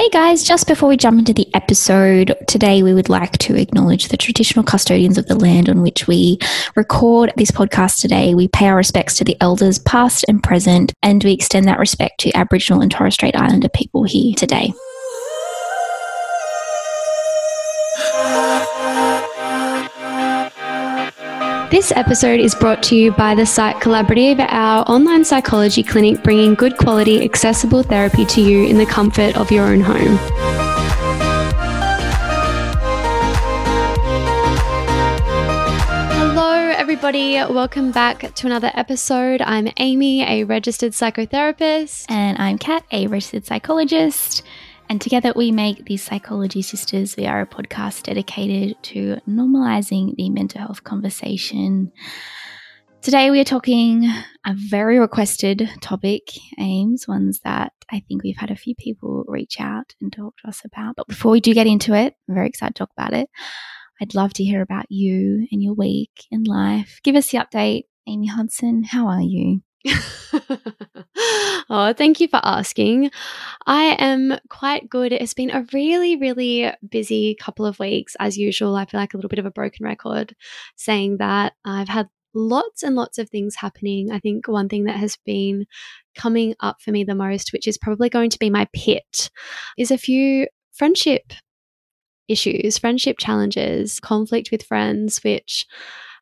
Hey guys, just before we jump into the episode, today we would like to acknowledge the traditional custodians of the land on which we record this podcast today. We pay our respects to the elders past and present, and we extend that respect to Aboriginal and Torres Strait Islander people here today. This episode is brought to you by the Psych Collaborative, our online psychology clinic bringing good quality, accessible therapy to you in the comfort of your own home. Hello everybody, welcome back to another episode. I'm Amy, a registered psychotherapist. And I'm Kat, a registered psychologist. And together we make the Psychology Sisters. We are a podcast dedicated to normalizing the mental health conversation. Today we are talking a very requested topic, Ames, ones that I think we've had a few people reach out and talk to us about. But before we do get into it, I'm very excited to talk about it. I'd love to hear about you and your week and life. Give us the update. Amy Hudson, how are you? Oh, thank you for asking. I am quite good. It's been a really, really busy couple of weeks as usual. I feel like a little bit of a broken record saying that. I've had lots and lots of things happening. I think one thing that has been coming up for me the most, which is probably going to be my pit, is a few friendship issues, friendship challenges, conflict with friends, which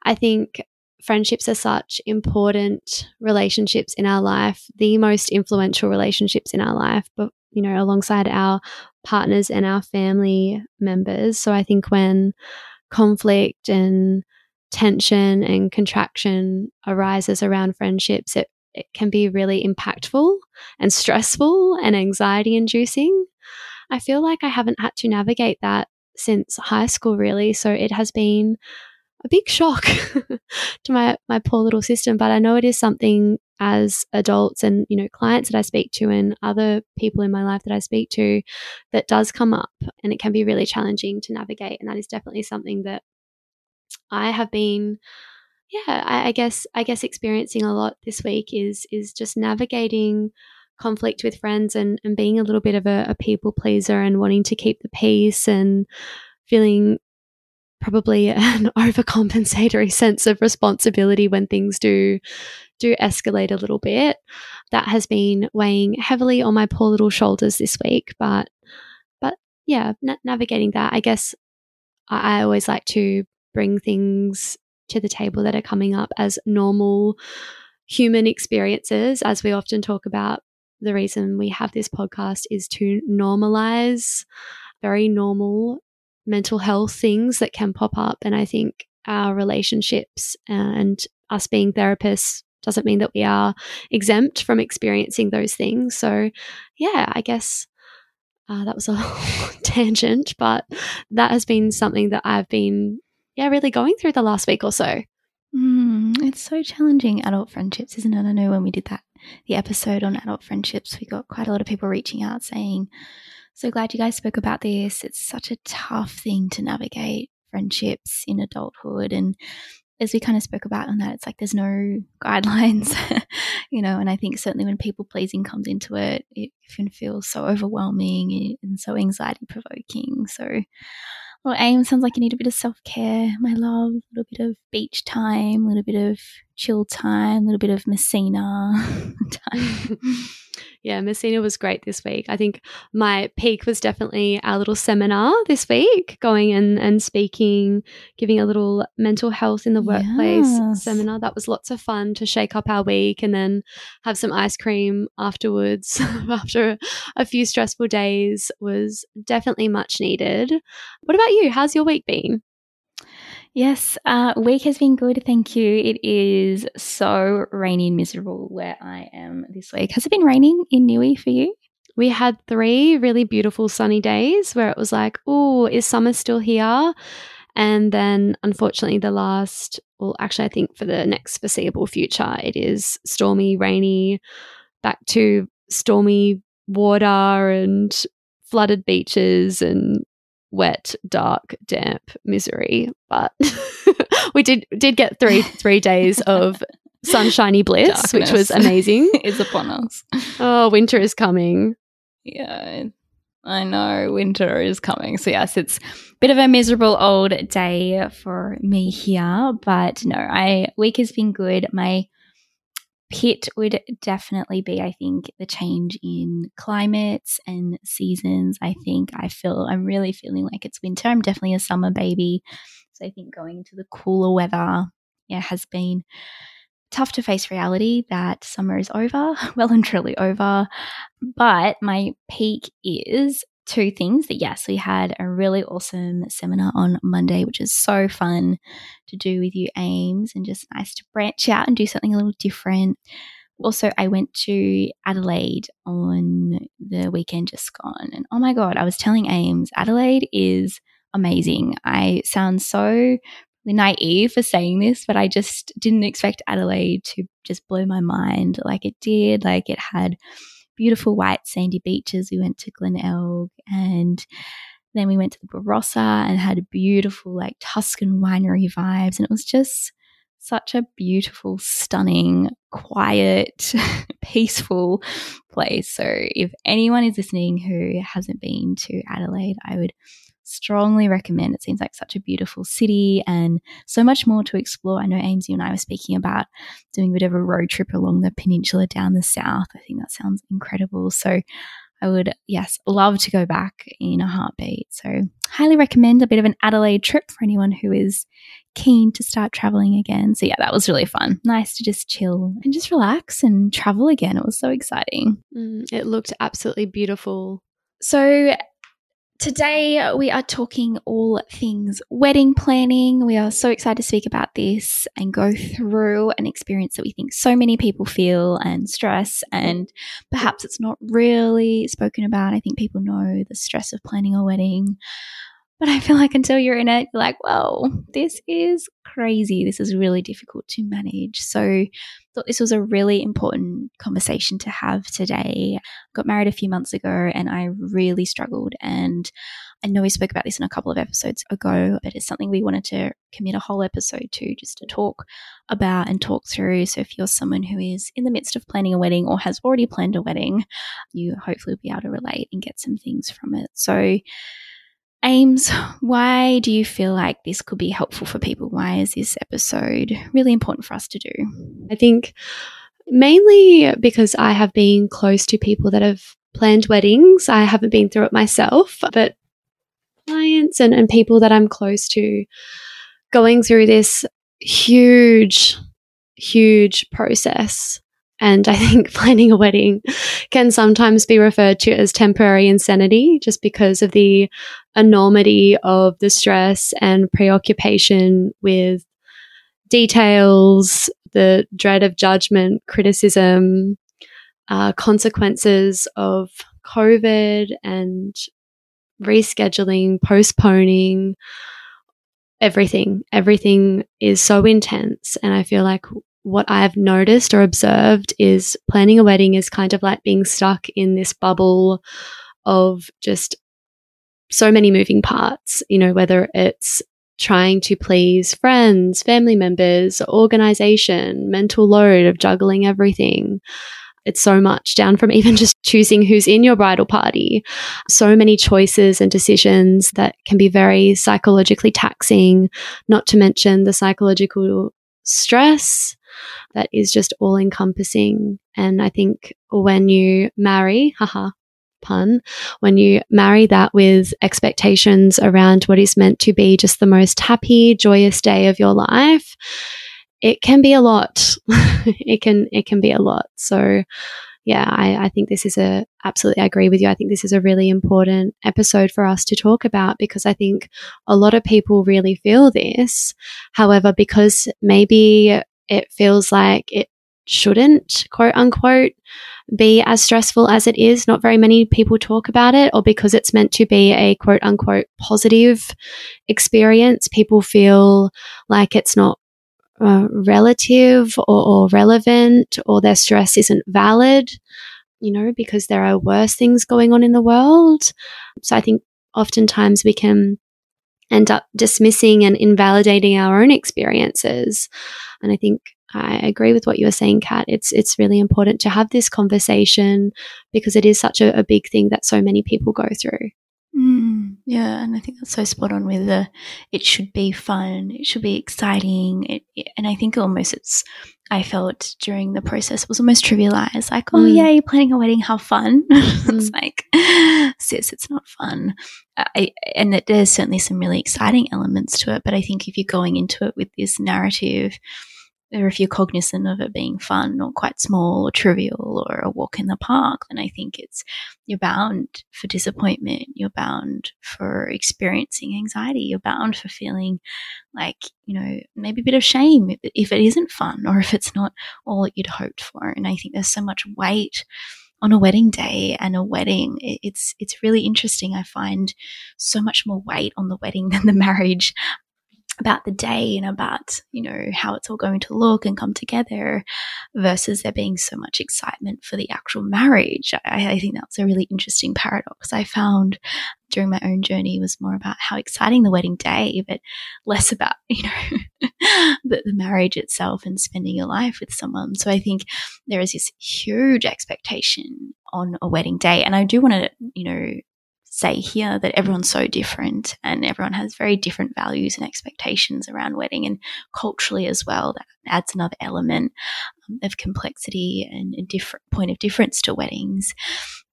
I think friendships are such important relationships in our life, the most influential relationships in our life, but you know, alongside our partners and our family members. So I think when conflict and tension and contraction arises around friendships, it can be really impactful and stressful and anxiety inducing. I feel like I haven't had to navigate that since high school really, so it has been a big shock to my poor little system. But I know it is something as adults and, you know, clients that I speak to and other people in my life that I speak to that does come up, and it can be really challenging to navigate. And that is definitely something that I have been, I guess experiencing a lot this week is just navigating conflict with friends and being a little bit of a people pleaser and wanting to keep the peace and feeling probably an overcompensatory sense of responsibility when things do escalate a little bit. That has been weighing heavily on my poor little shoulders this week. But yeah, navigating that. I guess I always like to bring things to the table that are coming up as normal human experiences, as we often talk about. The reason we have this podcast is to normalize very normal mental health things that can pop up. And I think our relationships and us being therapists doesn't mean that we are exempt from experiencing those things. So yeah, I guess that was a tangent, but that has been something that I've been really going through the last week or so. It's so challenging, adult friendships, isn't it? I know when we did the episode on adult friendships, we got quite a lot of people reaching out saying, so glad you guys spoke about this. It's such a tough thing to navigate friendships in adulthood. And as we kind of spoke about on that, it's like there's no guidelines, you know, and I think certainly when people pleasing comes into it, it can feel so overwhelming and so anxiety provoking. So, well, Aim, sounds like you need a bit of self-care, my love, a little bit of beach time, a little bit of chill time, a little bit of Messina time. Yeah, Messina was great this week. I think my peak was definitely our little seminar this week, going and speaking, giving a little mental health in the workplace seminar. That was lots of fun to shake up our week and then have some ice cream afterwards after a few stressful days was definitely much needed. What about you? How's your week been? Yes, week has been good, thank you. It is so rainy and miserable where I am this week. Has it been raining in Newey for you? We had 3 really beautiful sunny days where it was like, oh, is summer still here? And then unfortunately I think for the next foreseeable future, it is stormy, rainy, back to stormy water and flooded beaches and wet, dark, damp misery, but we did get three days of sunshiny bliss, darkness, which was amazing. It's upon us. Oh, winter is coming. Yeah, I know, winter is coming. So, yes, it's a bit of a miserable old day for me here. But, no, week has been good. My pit would definitely be, I think, the change in climates and seasons. I think I'm really feeling like it's winter. I'm definitely a summer baby. So, I think going into the cooler weather, has been tough to face reality that summer is over, well and truly over. But my peak is two things. That yes, we had a really awesome seminar on Monday, which is so fun to do with you, Ames, and just nice to branch out and do something a little different. Also, I went to Adelaide on the weekend just gone, and oh my God, I was telling Ames, Adelaide is amazing. I sound so naive for saying this, but I just didn't expect Adelaide to just blow my mind like it did. Like, it had beautiful white sandy beaches. We went to Glenelg, and then we went to the Barossa and had a beautiful like Tuscan winery vibes, and it was just such a beautiful, stunning, quiet, peaceful place. So if anyone is listening who hasn't been to Adelaide, I would strongly recommend. It seems like such a beautiful city and so much more to explore. I know Aimee and I were speaking about doing a bit of a road trip along the peninsula down the south. I think that sounds incredible. So I would, yes, love to go back in a heartbeat. So highly recommend a bit of an Adelaide trip for anyone who is keen to start traveling again. So yeah, that was really fun. Nice to just chill and just relax and travel again. It was so exciting. It looked absolutely beautiful. So today we are talking all things wedding planning. We are so excited to speak about this and go through an experience that we think so many people feel and stress, and perhaps it's not really spoken about. I think people know the stress of planning a wedding, but I feel like until you're in it, you're like, whoa, this is crazy. This is really difficult to manage. So I thought this was a really important conversation to have today. I got married a few months ago and I really struggled. And I know we spoke about this in a couple of episodes ago, but it's something we wanted to commit a whole episode to, just to talk about and talk through. So if you're someone who is in the midst of planning a wedding or has already planned a wedding, you hopefully will be able to relate and get some things from it. So Ames, why do you feel like this could be helpful for people? Why is this episode really important for us to do? I think mainly because I have been close to people that have planned weddings. I haven't been through it myself, but clients and people that I'm close to going through this huge, huge process. And I think planning a wedding can sometimes be referred to as temporary insanity, just because of the enormity of the stress and preoccupation with details, the dread of judgment, criticism, consequences of COVID and rescheduling, postponing, everything. Everything is so intense, and I feel like what I've noticed or observed is planning a wedding is kind of like being stuck in this bubble of just so many moving parts, you know, whether it's trying to please friends, family members, organization, mental load of juggling everything. It's so much, down from even just choosing who's in your bridal party. So many choices and decisions that can be very psychologically taxing, not to mention the psychological stress that is just all-encompassing. And I think when you marry, when you marry that with expectations around what is meant to be just the most happy, joyous day of your life, it can be a lot. It can be a lot. So yeah, I think this is absolutely, I agree with you. I think this is a really important episode for us to talk about, because I think a lot of people really feel this. However, because maybe it feels like it shouldn't, quote unquote, be as stressful as it is, not very many people talk about it, or because it's meant to be a quote unquote positive experience, people feel like it's not relative or relevant, or their stress isn't valid, you know, because there are worse things going on in the world. So I think oftentimes we can end up dismissing and invalidating our own experiences. And I think I agree with what you were saying, Kat. It's really important to have this conversation because it is such a big thing that so many people go through. Yeah, and I think that's so spot on with the it should be fun, it should be exciting. And I think almost I felt during the process it was almost trivialized, like, oh, yeah, you're planning a wedding, how fun. It's like, sis, it's not fun. And that there's certainly some really exciting elements to it, but I think if you're going into it with this narrative, or if you're cognizant of it being fun or quite small or trivial or a walk in the park, then I think you're bound for disappointment, you're bound for experiencing anxiety, you're bound for feeling like, you know, maybe a bit of shame if it isn't fun or if it's not all that you'd hoped for. And I think there's so much weight on a wedding day and a wedding. It's really interesting. I find so much more weight on the wedding than the marriage about the day and about, you know, how it's all going to look and come together versus there being so much excitement for the actual marriage. I think that's a really interesting paradox I found during my own journey, was more about how exciting the wedding day, but less about, you know, the marriage itself and spending your life with someone. So I think there is this huge expectation on a wedding day. And I do want to, you know, say here that everyone's so different and everyone has very different values and expectations around wedding, and culturally as well, that adds another element of complexity and a different point of difference to weddings.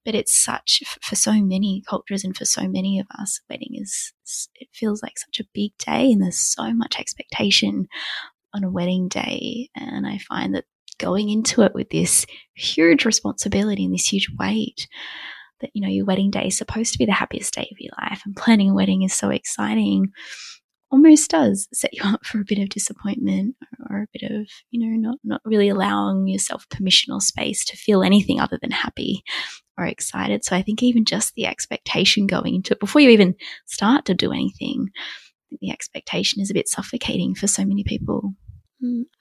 But it's such, for so many cultures and for so many of us, wedding is, it feels like such a big day, and there's so much expectation on a wedding day. And I find that going into it with this huge responsibility and this huge weight, that, you know, your wedding day is supposed to be the happiest day of your life, and planning a wedding is so exciting, almost does set you up for a bit of disappointment or a bit of, you know, not really allowing yourself permission or space to feel anything other than happy or excited. So I think even just the expectation going into it, before you even start to do anything, the expectation is a bit suffocating for so many people.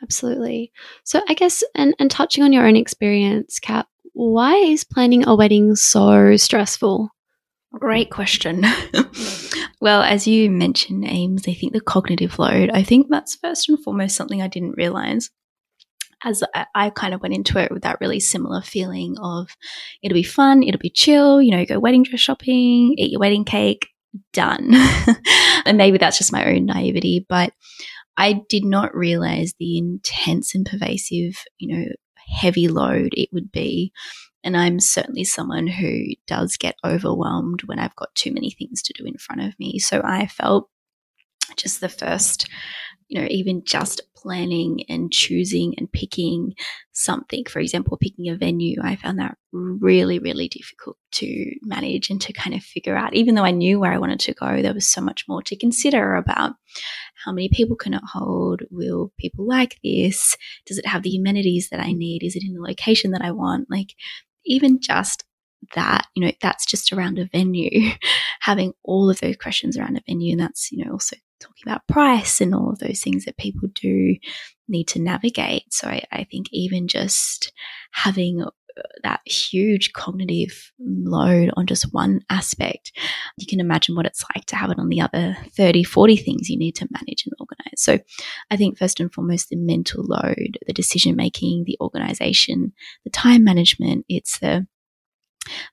Absolutely. So I guess, and touching on your own experience, Kat, why is planning a wedding so stressful? Great question. Well, as you mentioned, Ames, I think the cognitive load, I think that's first and foremost something I didn't realise, as I kind of went into it with that really similar feeling of it'll be fun, it'll be chill, you know, go wedding dress shopping, eat your wedding cake, done. And maybe that's just my own naivety, but I did not realise the intense and pervasive, you know, heavy load it would be. And I'm certainly someone who does get overwhelmed when I've got too many things to do in front of me. So I felt just the first, you know, even just planning and choosing and picking something, for example, picking a venue, I found that really, really difficult to manage and to kind of figure out. Even though I knew where I wanted to go, there was so much more to consider about how many people can it hold, will people like this, does it have the amenities that I need, is it in the location that I want, like even just that, you know, that's just around a venue, having all of those questions around a venue. And that's, you know, also talking about price and all of those things that people do need to navigate. So I think even just having that huge cognitive load on just one aspect, you can imagine what it's like to have it on the other 30, 40 things you need to manage and organize. So I think first and foremost, the mental load, the decision-making, the organization, the time management, it's the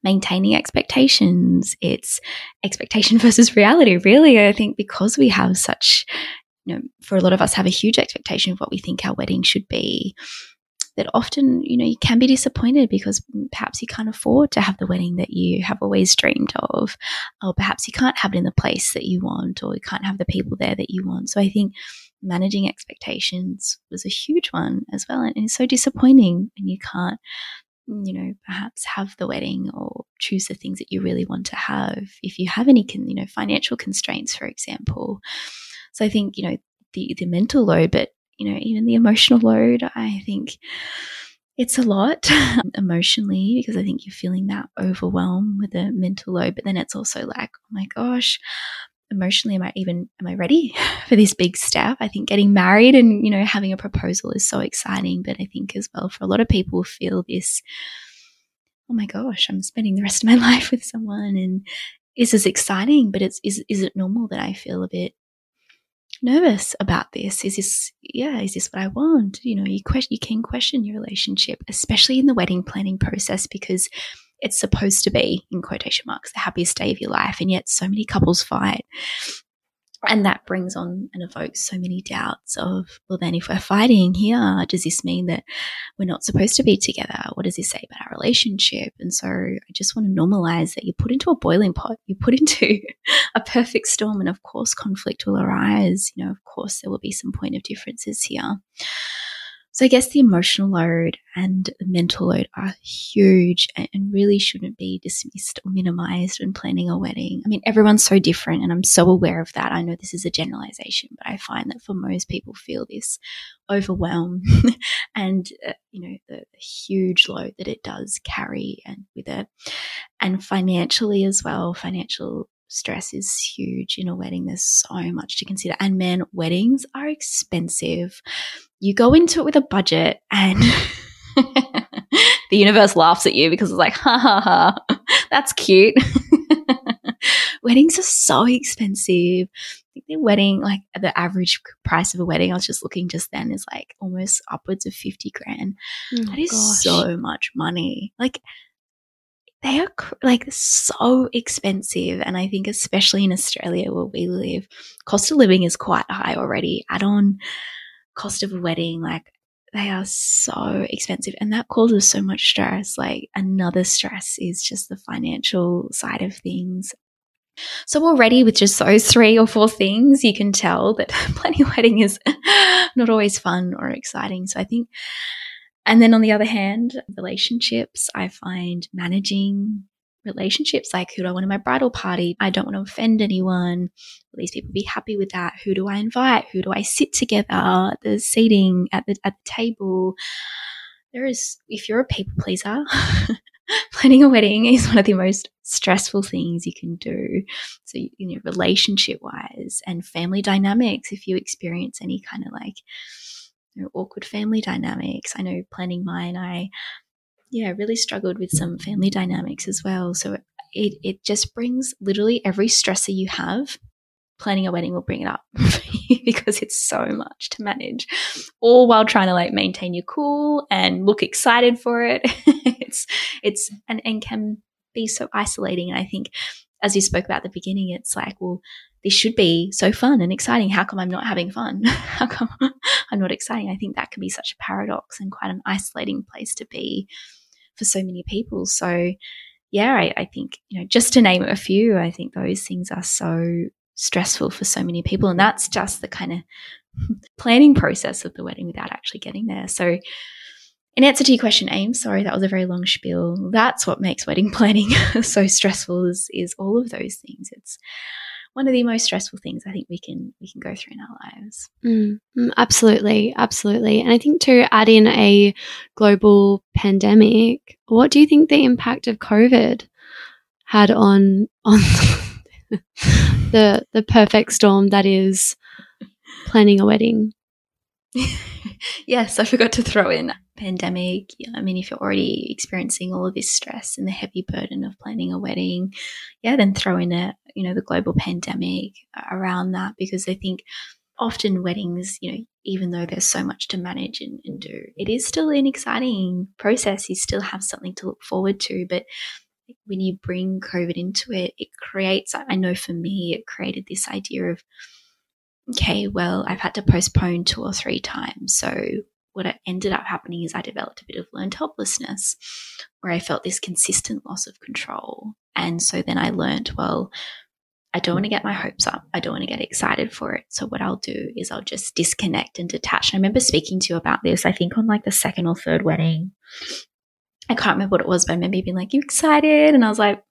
maintaining expectations, it's expectation versus reality, really. I think because we have such, you know, for a lot of us have a huge expectation of what we think our wedding should be, that often, you know, you can be disappointed because perhaps you can't afford to have the wedding that you have always dreamed of, or perhaps you can't have it in the place that you want, or you can't have the people there that you want. So I think managing expectations was a huge one as well, and it's so disappointing when you can't, you know, perhaps have the wedding or choose the things that you really want to have if you have any, you know, financial constraints, for example. So I think, you know, the mental load, but, you know, even the emotional load, I think it's a lot emotionally, because I think you're feeling that overwhelm with the mental load, but then it's also like, oh my gosh, emotionally, am I ready for this big step? I think getting married and, you know, having a proposal is so exciting, but I think as well for a lot of people feel this, oh my gosh, I'm spending the rest of my life with someone, and this is exciting, but is it normal that I feel a bit nervous about this? Is this what I want? You know, you can question your relationship, especially in the wedding planning process, because it's supposed to be, in quotation marks, the happiest day of your life, and yet so many couples fight. And that brings on and evokes so many doubts of, well, then if we're fighting here, does this mean that we're not supposed to be together? What does this say about our relationship? And so I just want to normalize that you're put into a boiling pot, you're put into a perfect storm, and of course conflict will arise. You know, of course there will be some point of differences here. So I guess the emotional load and the mental load are huge and really shouldn't be dismissed or minimized when planning a wedding. I mean, everyone's so different, and I'm so aware of that. I know this is a generalization, but I find that for most people feel this overwhelm and, you know, the huge load that it does carry and with it. And financially as well, financial stress is huge in a wedding. There's so much to consider. And man, weddings are expensive. You go into it with a budget and the universe laughs at you because it's like, ha, ha, ha, that's cute. Weddings are so expensive. I think the average price of a wedding, I was just looking just then, is like almost upwards of 50 grand. Oh, that is so much money. They are so expensive, and I think especially in Australia where we live, cost of living is quite high already. Add on cost of a wedding, they are so expensive, and that causes so much stress. Another stress is just the financial side of things. So already with just those three or four things, you can tell that planning a wedding is not always fun or exciting. So I think. And then on the other hand, relationships, I find managing relationships, like who do I want in my bridal party? I don't want to offend anyone. Will these people be happy with that? Who do I invite? Who do I sit together? The seating at the table. If you're a people pleaser, planning a wedding is one of the most stressful things you can do. So, you know, relationship-wise and family dynamics, if you experience any kind of awkward family dynamics. I know planning mine, I really struggled with some family dynamics as well. So it just brings literally every stressor you have. Planning a wedding will bring it up because it's so much to manage, all while trying to maintain your cool and look excited for it. It's can be so isolating. And I think, as you spoke about at the beginning, it's this should be so fun and exciting. How come I'm not having fun? How come I'm not exciting? I think that can be such a paradox and quite an isolating place to be for so many people. So, yeah, I think, just to name a few, I think those things are so stressful for so many people. And that's just the kind of planning process of the wedding without actually getting there. So, in answer to your question, Aim, sorry, that was a very long spiel. That's what makes wedding planning so stressful is all of those things. It's one of the most stressful things I think we can go through in our lives. Absolutely, absolutely. And I think to add in a global pandemic, what do you think the impact of COVID had on the perfect storm that is planning a wedding? Yes, I forgot to throw in pandemic. I mean, if you're already experiencing all of this stress and the heavy burden of planning a wedding, then throw in the global pandemic around that, because I think often weddings, even though there's so much to manage and do, it is still an exciting process. You still have something to look forward to. But when you bring COVID into it, it created this idea of, okay, well, I've had to postpone 2 or 3 times. So what ended up happening is I developed a bit of learned helplessness where I felt this consistent loss of control. And so then I learned, well, I don't want to get my hopes up. I don't want to get excited for it. So what I'll do is I'll just disconnect and detach. And I remember speaking to you about this, I think on the 2nd or 3rd wedding. I can't remember what it was, but I remember you being like, you excited? And I was like,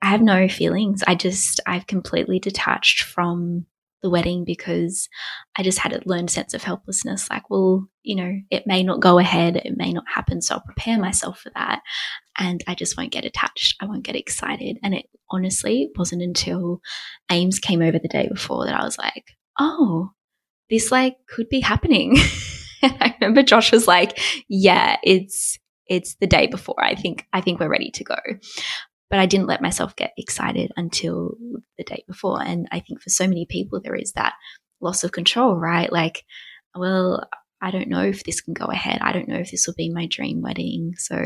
I have no feelings. I've completely detached from the wedding because I just had a learned sense of helplessness. It may not go ahead, it may not happen, so I'll prepare myself for that, and I just won't get attached, I won't get excited. And it honestly wasn't until Ames came over the day before that I was like, oh, this could be happening. And I remember Josh was like, yeah, it's the day before, I think we're ready to go. But I didn't let myself get excited until the day before. And I think for so many people there is that loss of control, right? Like, well, I don't know if this can go ahead. I don't know if this will be my dream wedding. So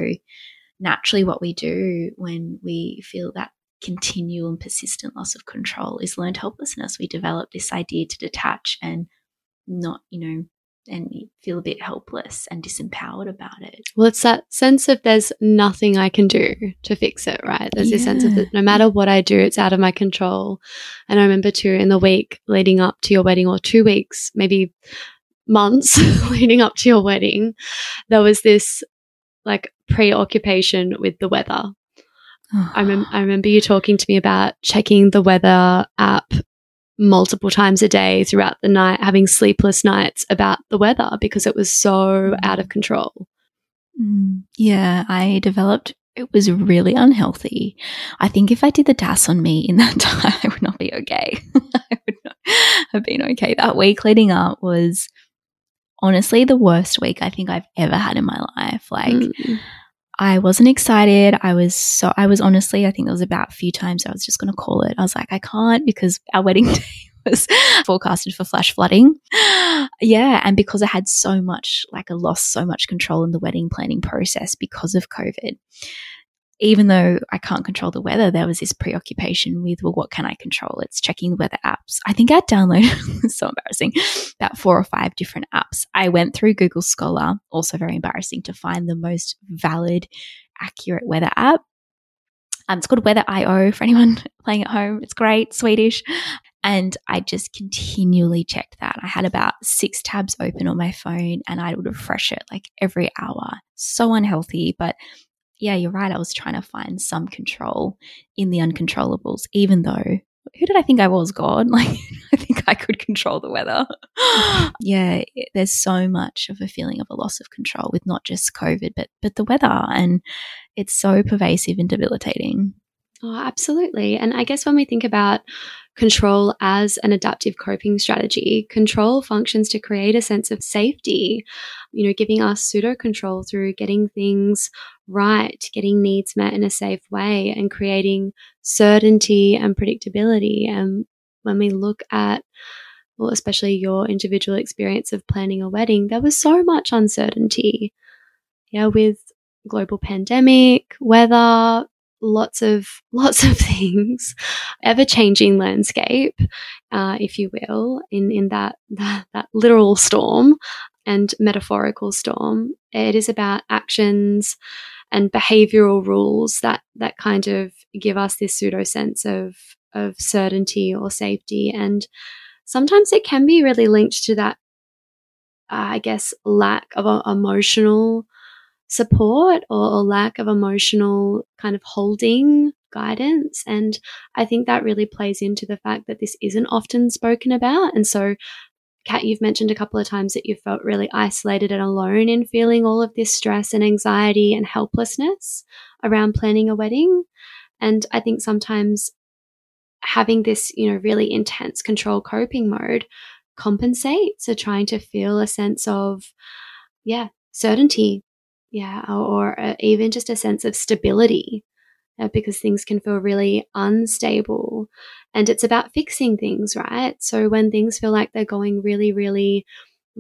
naturally what we do when we feel that continual and persistent loss of control is learned helplessness. We develop this idea to detach and not, and feel a bit helpless and disempowered about it. Well, it's that sense of there's nothing I can do to fix it, right? There's this sense of that no matter what I do, it's out of my control. And I remember too, in the week leading up to your wedding, or 2 weeks, maybe months leading up to your wedding, there was this like preoccupation with the weather. I remember you talking to me about checking the weather app multiple times a day throughout the night, having sleepless nights about the weather because it was so out of control. Yeah, it was really unhealthy. I think if I did the DAS on me in that time, I would not be okay. I would not have been okay. That week leading up was honestly the worst week I think I've ever had in my life. Like, I wasn't excited. I think it was about a few times I was just going to call it. I was like, I can't, because our wedding day was forecasted for flash flooding. Yeah. And because I had I lost so much control in the wedding planning process because of COVID. Even though I can't control the weather, there was this preoccupation with, well, what can I control? It's checking the weather apps. I think I downloaded, so embarrassing, about 4 or 5 different apps. I went through Google Scholar, also very embarrassing, to find the most valid, accurate weather app. It's called Weather.io for anyone playing at home. It's great, Swedish. And I just continually checked that. I had about 6 tabs open on my phone and I would refresh it like every hour. So unhealthy, but yeah, you're right. I was trying to find some control in the uncontrollables, even though, who did I think I was, God? Like, I think I could control the weather. Yeah, there's so much of a feeling of a loss of control with not just COVID, but the weather, and it's so pervasive and debilitating. Oh, absolutely. And I guess when we think about control as an adaptive coping strategy, control functions to create a sense of safety, giving us pseudo control through getting things right, getting needs met in a safe way, and creating certainty and predictability. And when we look at, well, especially your individual experience of planning a wedding, there was so much uncertainty. Yeah, with global pandemic, weather, lots of things, ever-changing landscape, if you will, in that literal storm and metaphorical storm. It is about actions and behavioural rules that kind of give us this pseudo sense of certainty or safety. And sometimes it can be really linked to that, I guess, lack of emotional support or lack of emotional kind of holding, guidance. And I think that really plays into the fact that this isn't often spoken about. And so, Kat, you've mentioned a couple of times that you felt really isolated and alone in feeling all of this stress and anxiety and helplessness around planning a wedding. And I think sometimes having this, really intense control coping mode compensates, so trying to feel a sense of, certainty. Yeah, or even just a sense of stability, because things can feel really unstable. And it's about fixing things, right? So when things feel like they're going really, really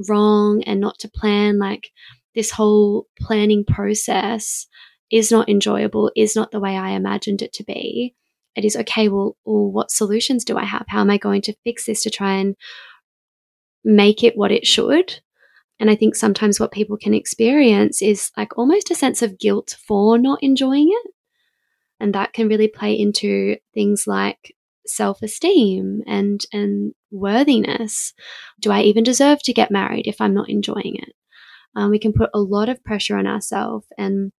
wrong and not to plan, like this whole planning process is not enjoyable, is not the way I imagined it to be. It is, okay, well, what solutions do I have? How am I going to fix this to try and make it what it should? And I think sometimes what people can experience is like almost a sense of guilt for not enjoying it. And that can really play into things like self-esteem and worthiness. Do I even deserve to get married if I'm not enjoying it? We can put a lot of pressure on ourselves, and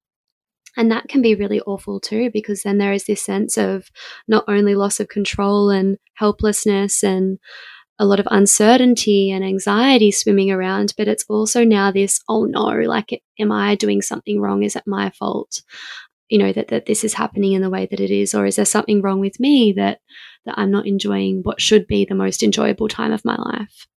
that can be really awful too, because then there is this sense of not only loss of control and helplessness and a lot of uncertainty and anxiety swimming around, but it's also now this, oh no, like, am I doing something wrong? Is it my fault? That this is happening in the way that it is, or is there something wrong with me that I'm not enjoying what should be the most enjoyable time of my life?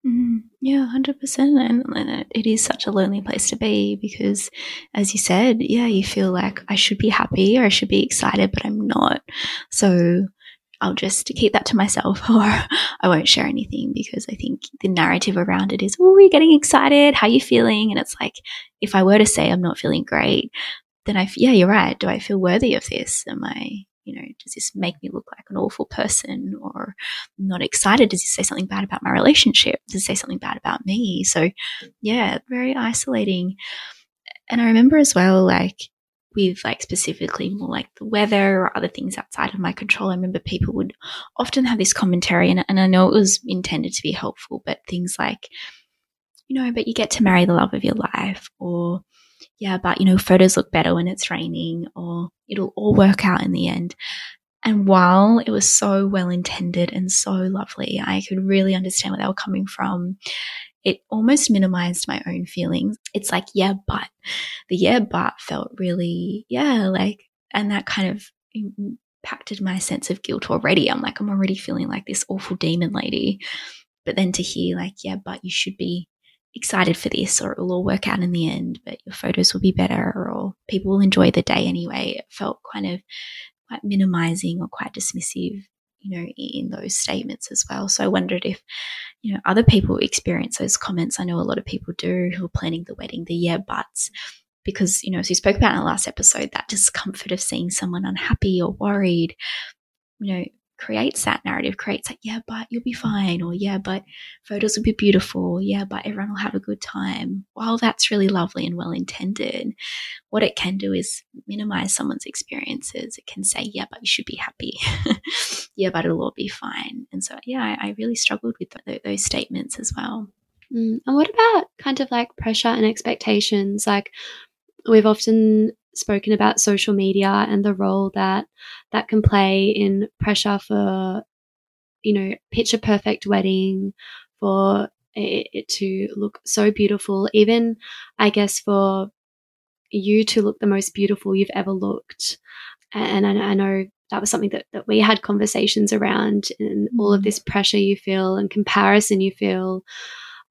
Yeah, 100%. And it is such a lonely place to be, because as you said, yeah, you feel like I should be happy or I should be excited, but I'm not. So I'll just keep that to myself, or I won't share anything, because I think the narrative around it is, oh, you're getting excited, how are you feeling? And it's like, if I were to say I'm not feeling great, then yeah, you're right. Do I feel worthy of this? Am I, does this make me look like an awful person, or I'm not excited? Does this say something bad about my relationship? Does it say something bad about me? So yeah, very isolating. And I remember as well, with specifically more the weather or other things outside of my control, I remember people would often have this commentary, and I know it was intended to be helpful, but things like, but you get to marry the love of your life, or yeah, but photos look better when it's raining, or it'll all work out in the end. And while it was so well intended and so lovely, I could really understand where they were coming from. It almost minimized my own feelings. It's like, yeah, but the yeah, but felt really, and that kind of impacted my sense of guilt already. I'm like, I'm already feeling like this awful demon lady. But then to hear yeah, but you should be excited for this, or it will all work out in the end, but your photos will be better, or people will enjoy the day anyway. It felt kind of quite minimizing or quite dismissive, in those statements as well. So I wondered if, other people experience those comments. I know a lot of people do who are planning the wedding, the yeah buts, because, as we spoke about in the last episode, that discomfort of seeing someone unhappy or worried, creates that narrative, creates that yeah, but you'll be fine, or yeah, but photos will be beautiful, or yeah, but everyone will have a good time. While that's really lovely and well-intended, what it can do is minimize someone's experiences. It can say, yeah, but you should be happy. Yeah, but it'll all be fine. And so, yeah, I really struggled with those statements as well. And what about kind of pressure and expectations? We've often spoken about social media and the role that can play in pressure for, picture perfect wedding, for it to look so beautiful, even I guess for you to look the most beautiful you've ever looked. And I know that was something that we had conversations around, and all of this pressure you feel and comparison you feel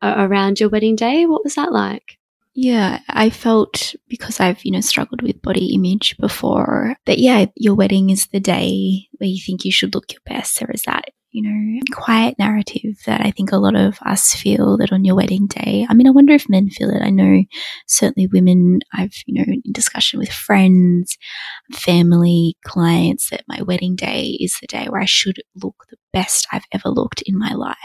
around your wedding day. What was that like? Yeah, I felt, because I've, struggled with body image before, that, yeah, your wedding is the day where you think you should look your best. There is that, quiet narrative that I think a lot of us feel, that on your wedding day. I mean, I wonder if men feel it. I know certainly women, I've, in discussion with friends, family, clients, that my wedding day is the day where I should look the best I've ever looked in my life.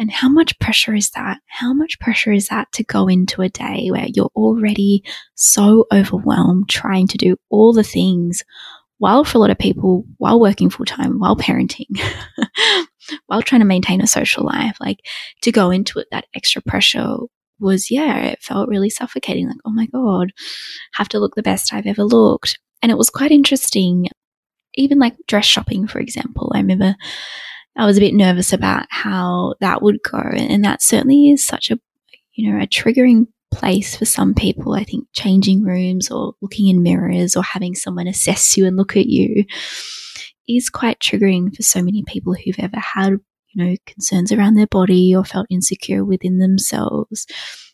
And how much pressure is that? How much pressure is that to go into a day where you're already so overwhelmed trying to do all the things, while for a lot of people, while working full-time, while parenting, while trying to maintain a social life, to go into it, that extra pressure was, it felt really suffocating. Oh my God, have to look the best I've ever looked. And it was quite interesting, even dress shopping, for example. I remember I was a bit nervous about how that would go, and that certainly is such a, a triggering place for some people. I think changing rooms, or looking in mirrors, or having someone assess you and look at you is quite triggering for so many people who've ever had, concerns around their body or felt insecure within themselves.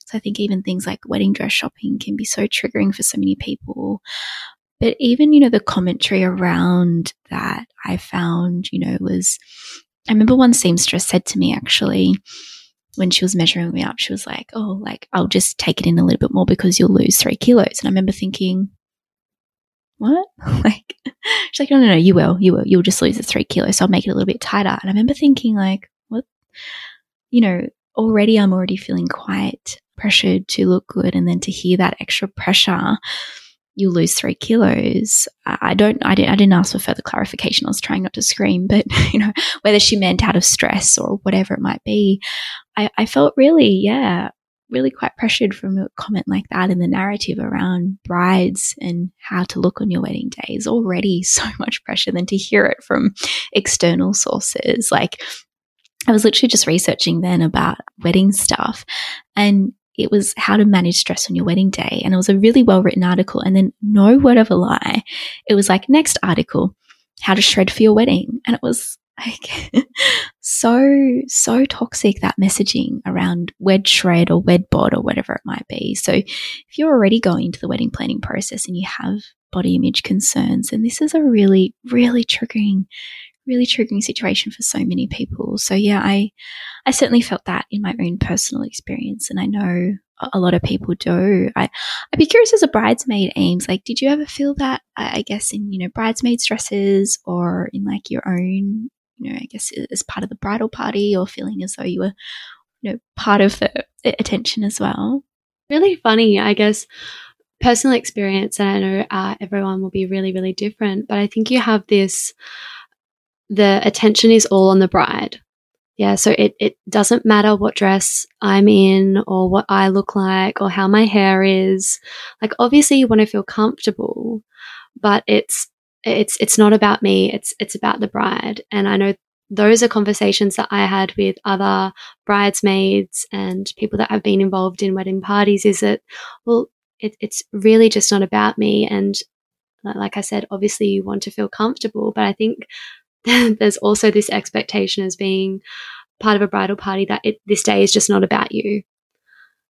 So I think even things like wedding dress shopping can be so triggering for so many people. But even, the commentary around that, I found, was... I remember one seamstress said to me, actually, when she was measuring me up, she was like, oh, I'll just take it in a little bit more because you'll lose 3 kilos. And I remember thinking, what? She's like, no, you will. You'll just lose the 3 kilos. So I'll make it a little bit tighter. And I remember thinking what? I'm already feeling quite pressured to look good. And then to hear that extra pressure, you'll lose 3 kilos. I didn't ask for further clarification. I was trying not to scream, but whether she meant out of stress or whatever it might be, I felt really quite pressured from a comment like that. And the narrative around brides and how to look on your wedding day is already so much pressure, than to hear it from external sources. I was literally just researching then about wedding stuff, and it was how to manage stress on your wedding day. And it was a really well-written article. And then, no word of a lie, it was next article, how to shred for your wedding. And it was so toxic, that messaging around wed shred or wed bod or whatever it might be. So if you're already going into the wedding planning process and you have body image concerns, then this is a really, really triggering really triggering situation for so many people. So yeah, I certainly felt that in my own personal experience, and I know a lot of people do. I'd be curious as a bridesmaid, Ames, like, did you ever feel that, I guess, in, you know, bridesmaids' dresses or in like your own, you know, I guess as part of the bridal party, or feeling as though you were, you know, part of the attention as well? Really funny, I guess, personal experience, and I know everyone will be really, really different, but I think you have this, the attention is all on the bride. Yeah, so it doesn't matter what dress I'm in or what I look like or how my hair is. Like, obviously you want to feel comfortable, but it's not about me, it's about the bride. And I know those are conversations that I had with other bridesmaids and people that have been involved in wedding parties, is that, well, it's really just not about me. And like I said, obviously you want to feel comfortable, but I think there's also this expectation as being part of a bridal party that this day is just not about you.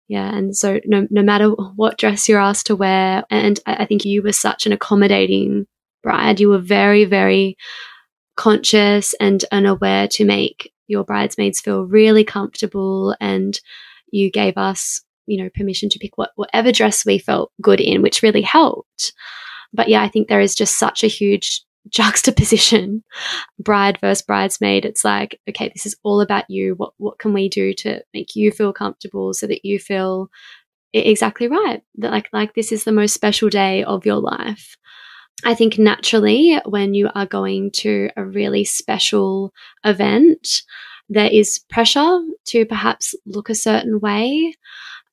Yeah, and so no matter what dress you're asked to wear, and I think you were such an accommodating bride. You were very, very conscious and unaware to make your bridesmaids feel really comfortable, and you gave us, you know, permission to pick whatever dress we felt good in, which really helped. But yeah, I think there is just such a huge juxtaposition, bride versus bridesmaid. It's like, okay, this is all about you. What can we do to make you feel comfortable so that you feel exactly right, that like this is the most special day of your life. I think naturally when you are going to a really special event, there is pressure to perhaps look a certain way.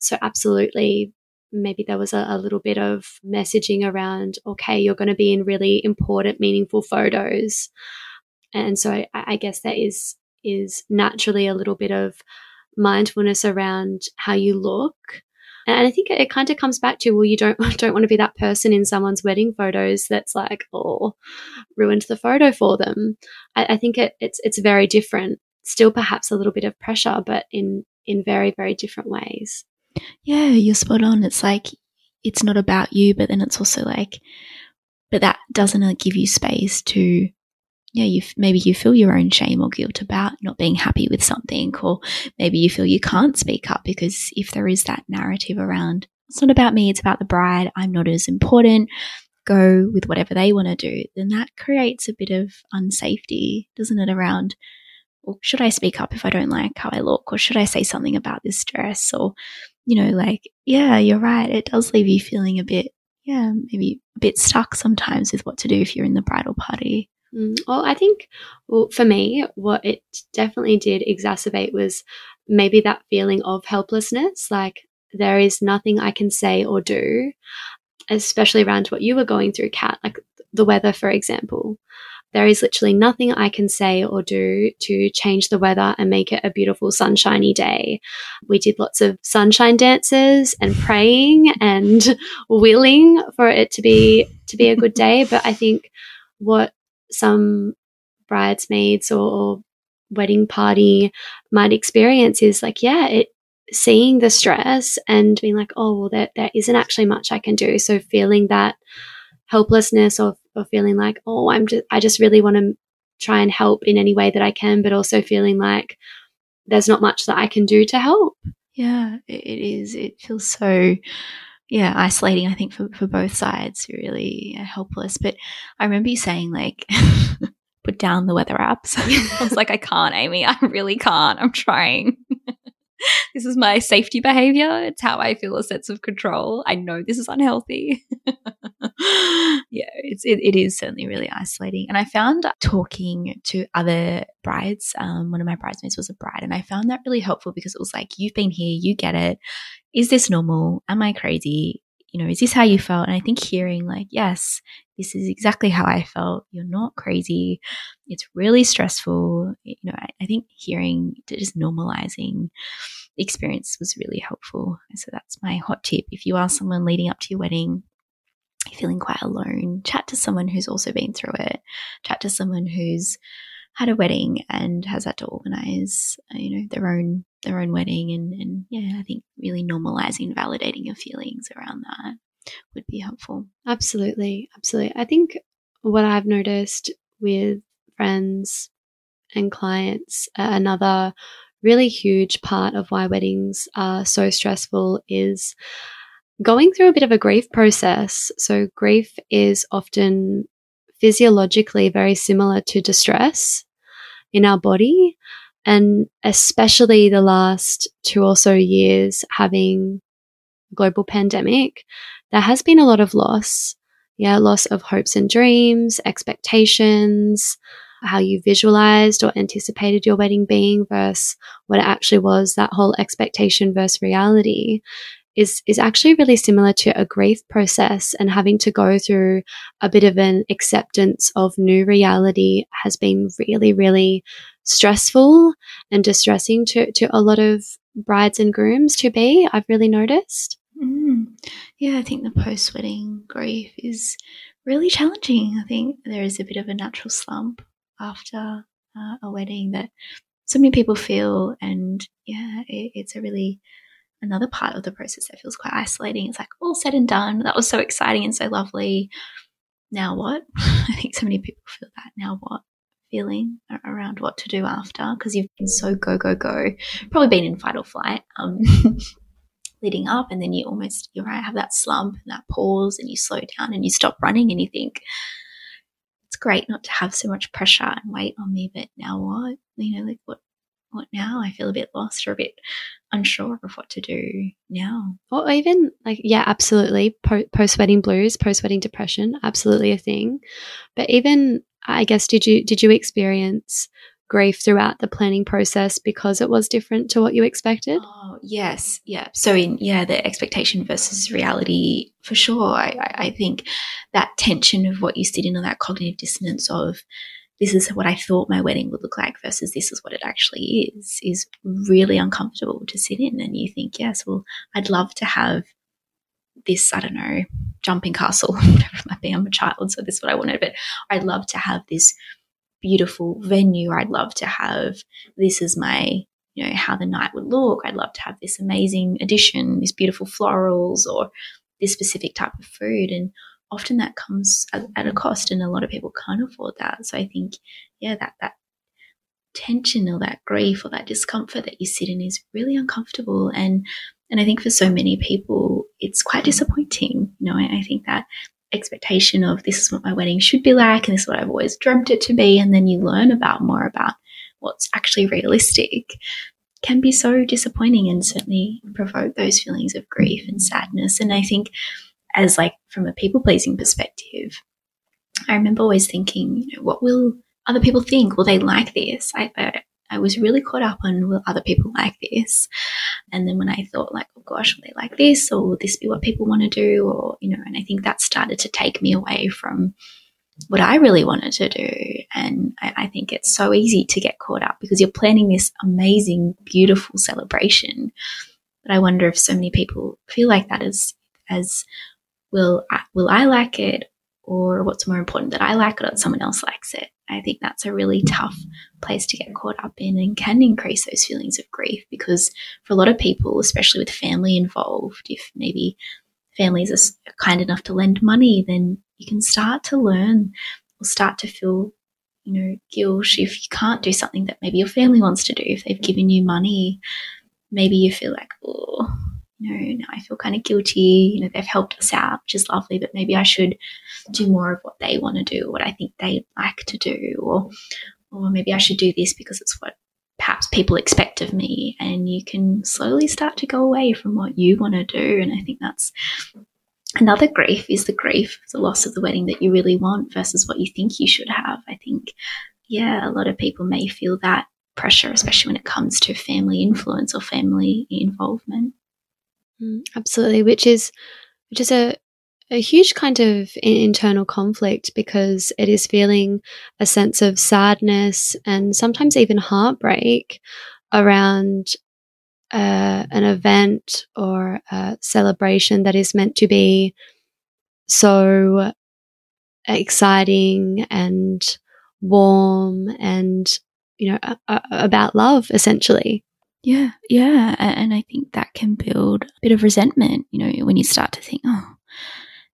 So absolutely, maybe there was a little bit of messaging around, okay, you're going to be in really important, meaningful photos. And so I guess that is naturally a little bit of mindfulness around how you look. And I think it kind of comes back to, well, you don't want to be that person in someone's wedding photos that's like, oh, ruined the photo for them. I think it's very different. Still perhaps a little bit of pressure, but in very, very different ways. Yeah, you're spot on. It's like, it's not about you, but then it's also like, but that doesn't give you space to, yeah, maybe you feel your own shame or guilt about not being happy with something, or maybe you feel you can't speak up because if there is that narrative around, it's not about me, it's about the bride, I'm not as important, go with whatever they want to do, then that creates a bit of unsafety, doesn't it, around, well, should I speak up if I don't like how I look, or should I say something about this dress, or, you know, like, yeah, you're right, it does leave you feeling a bit, yeah, maybe a bit stuck sometimes with what to do if you're in the bridal party. Well, I think, well, for me, what it definitely did exacerbate was maybe that feeling of helplessness, like there is nothing I can say or do, especially around what you were going through, Kat, like the weather, for example. There is literally nothing I can say or do to change the weather and make it a beautiful sunshiny day. We did lots of sunshine dances and praying and willing for it to be a good day. But I think what some bridesmaids or wedding party might experience is like, yeah, seeing the stress and being like, oh, well, there isn't actually much I can do. So feeling that helplessness or feeling like, oh, I just really want to try and help in any way that I can, but also feeling like there's not much that I can do to help. Yeah, it is. It feels so, yeah, isolating, I think, for both sides, really helpless. But I remember you saying, like, put down the weather apps. I was like, I can't, Amy. I really can't. I'm trying. This is my safety behavior. It's how I feel a sense of control. I know this is unhealthy. Yeah, it is certainly really isolating. And I found talking to other brides, one of my bridesmaids was a bride, and I found that really helpful because it was like, you've been here, you get it. Is this normal? Am I crazy? You know, is this how you felt? And I think hearing like, yes, this is exactly how I felt. You're not crazy. It's really stressful. You know, I think hearing, just normalizing experience was really helpful. So that's my hot tip. If you are someone leading up to your wedding, you're feeling quite alone, chat to someone who's also been through it. Chat to someone who's had a wedding and has had to organize, you know, their own wedding, and yeah, I think really normalizing, validating your feelings around that would be helpful. Absolutely. I think what I've noticed with friends and clients. Another really huge part of why weddings are so stressful is going through a bit of a grief process. So grief is often physiologically very similar to distress in our body, and especially the last two or so years having a global pandemic, there has been a lot of loss. Yeah, loss of hopes and dreams, expectations, how you visualized or anticipated your wedding being versus what it actually was. That whole expectation versus reality is actually really similar to a grief process, and having to go through a bit of an acceptance of new reality has been really, really stressful and distressing to a lot of brides and grooms to be, I've really noticed. Mm. Yeah, I think the post-wedding grief is really challenging. I think there is a bit of a natural slump after a wedding that so many people feel, and yeah, it's a really another part of the process that feels quite isolating. It's like, all said and done, that was so exciting and so lovely, now what? I think so many people feel that now what feeling around what to do after, because you've been so go, probably been in fight or flight leading up, and then you almost, you're right, have that slump and that pause, and you slow down and you stop running, and you think, it's great not to have so much pressure and weight on me, but now what? You know, like what now? I feel a bit lost or a bit unsure of what to do now. Or even like, yeah, absolutely, post-wedding blues, post-wedding depression, absolutely a thing. But even, I guess, did you experience grief throughout the planning process because it was different to what you expected? Oh, yes. Yeah. So the expectation versus reality, for sure. I think that tension of what you sit in, or that cognitive dissonance of this is what I thought my wedding would look like versus this is what it actually is really uncomfortable to sit in. And you think, yes, well, I'd love to have this, I don't know, jumping castle, whatever it might be. I'm a child, so this is what I wanted. But I'd love to have this beautiful venue. I'd love to have, this is my, you know, how the night would look. I'd love to have this amazing addition, these beautiful florals, or this specific type of food. And often that comes at a cost, and a lot of people can't afford that. So I think, yeah, that tension or that grief or that discomfort that you sit in is really uncomfortable. And I think for so many people, it's quite disappointing. You know, I think that expectation of this is what my wedding should be like, and this is what I've always dreamt it to be, and then you learn about more about what's actually realistic, can be so disappointing, and certainly provoke those feelings of grief and sadness. And I think, as like from a people-pleasing perspective, I remember always thinking, you know, what will other people think? Will they like this? I was really caught up on, will other people like this? And then when I thought, like, oh gosh, will they like this, or will this be what people want to do? Or, you know, and I think that started to take me away from what I really wanted to do. And I think it's so easy to get caught up, because you're planning this amazing, beautiful celebration. But I wonder if so many people feel like that, as will I like it, or what's more important, that I like it or that someone else likes it? I think that's a really tough place to get caught up in, and can increase those feelings of grief, because for a lot of people, especially with family involved, if maybe families are kind enough to lend money, then you can start to learn or start to feel, you know, guilt if you can't do something that maybe your family wants to do. If they've given you money, maybe you feel like, oh, no, I feel kind of guilty. You know, they've helped us out, which is lovely, but maybe I should do more of what they want to do, what I think they like to do, or maybe I should do this because it's what perhaps people expect of me. And you can slowly start to go away from what you want to do. And I think that's another grief, is the grief of the loss of the wedding that you really want versus what you think you should have. I think, yeah, a lot of people may feel that pressure, especially when it comes to family influence or family involvement. Absolutely, which is a huge kind of internal conflict, because it is feeling a sense of sadness and sometimes even heartbreak around an event or a celebration that is meant to be so exciting and warm and, you know, about love, essentially. Yeah, and I think that can build a bit of resentment, you know, when you start to think, oh,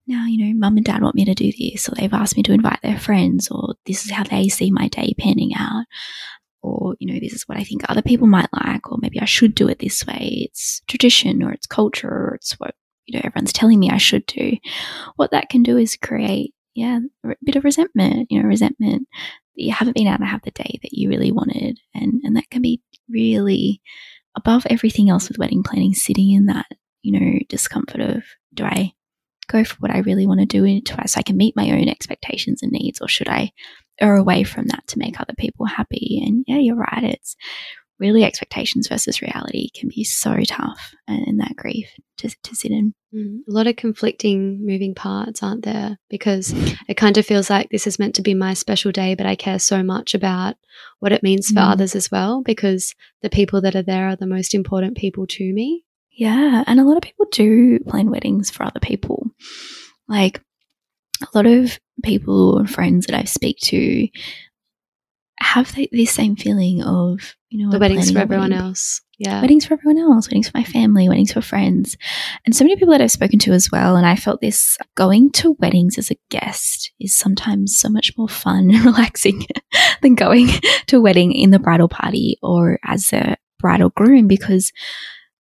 now, you know, mum and dad want me to do this, or they've asked me to invite their friends, or this is how they see my day panning out, or, you know, this is what I think other people might like, or maybe I should do it this way. It's tradition, or it's culture, or it's what, you know, everyone's telling me I should do. What that can do is create, a bit of resentment, resentment that you haven't been able to have the day that you really wanted. And that can be really, above everything else with wedding planning, sitting in that, discomfort of, do I go for what I really want to do so I can meet my own expectations and needs, or should I err away from that to make other people happy? And yeah, you're right. It's really expectations versus reality can be so tough, and that grief to sit in. A lot of conflicting moving parts, aren't there? Because it kind of feels like this is meant to be my special day, but I care so much about what it means for others as well, because the people that are there are the most important people to me. Yeah, and a lot of people do plan weddings for other people. Like, a lot of people and friends that I speak to have this same feeling of, the wedding's for everyone else. Yeah, weddings for everyone else, weddings for my family, weddings for friends. And so many people that I've spoken to as well, and I felt this, going to weddings as a guest is sometimes so much more fun and relaxing than going to a wedding in the bridal party or as a bridal groom, because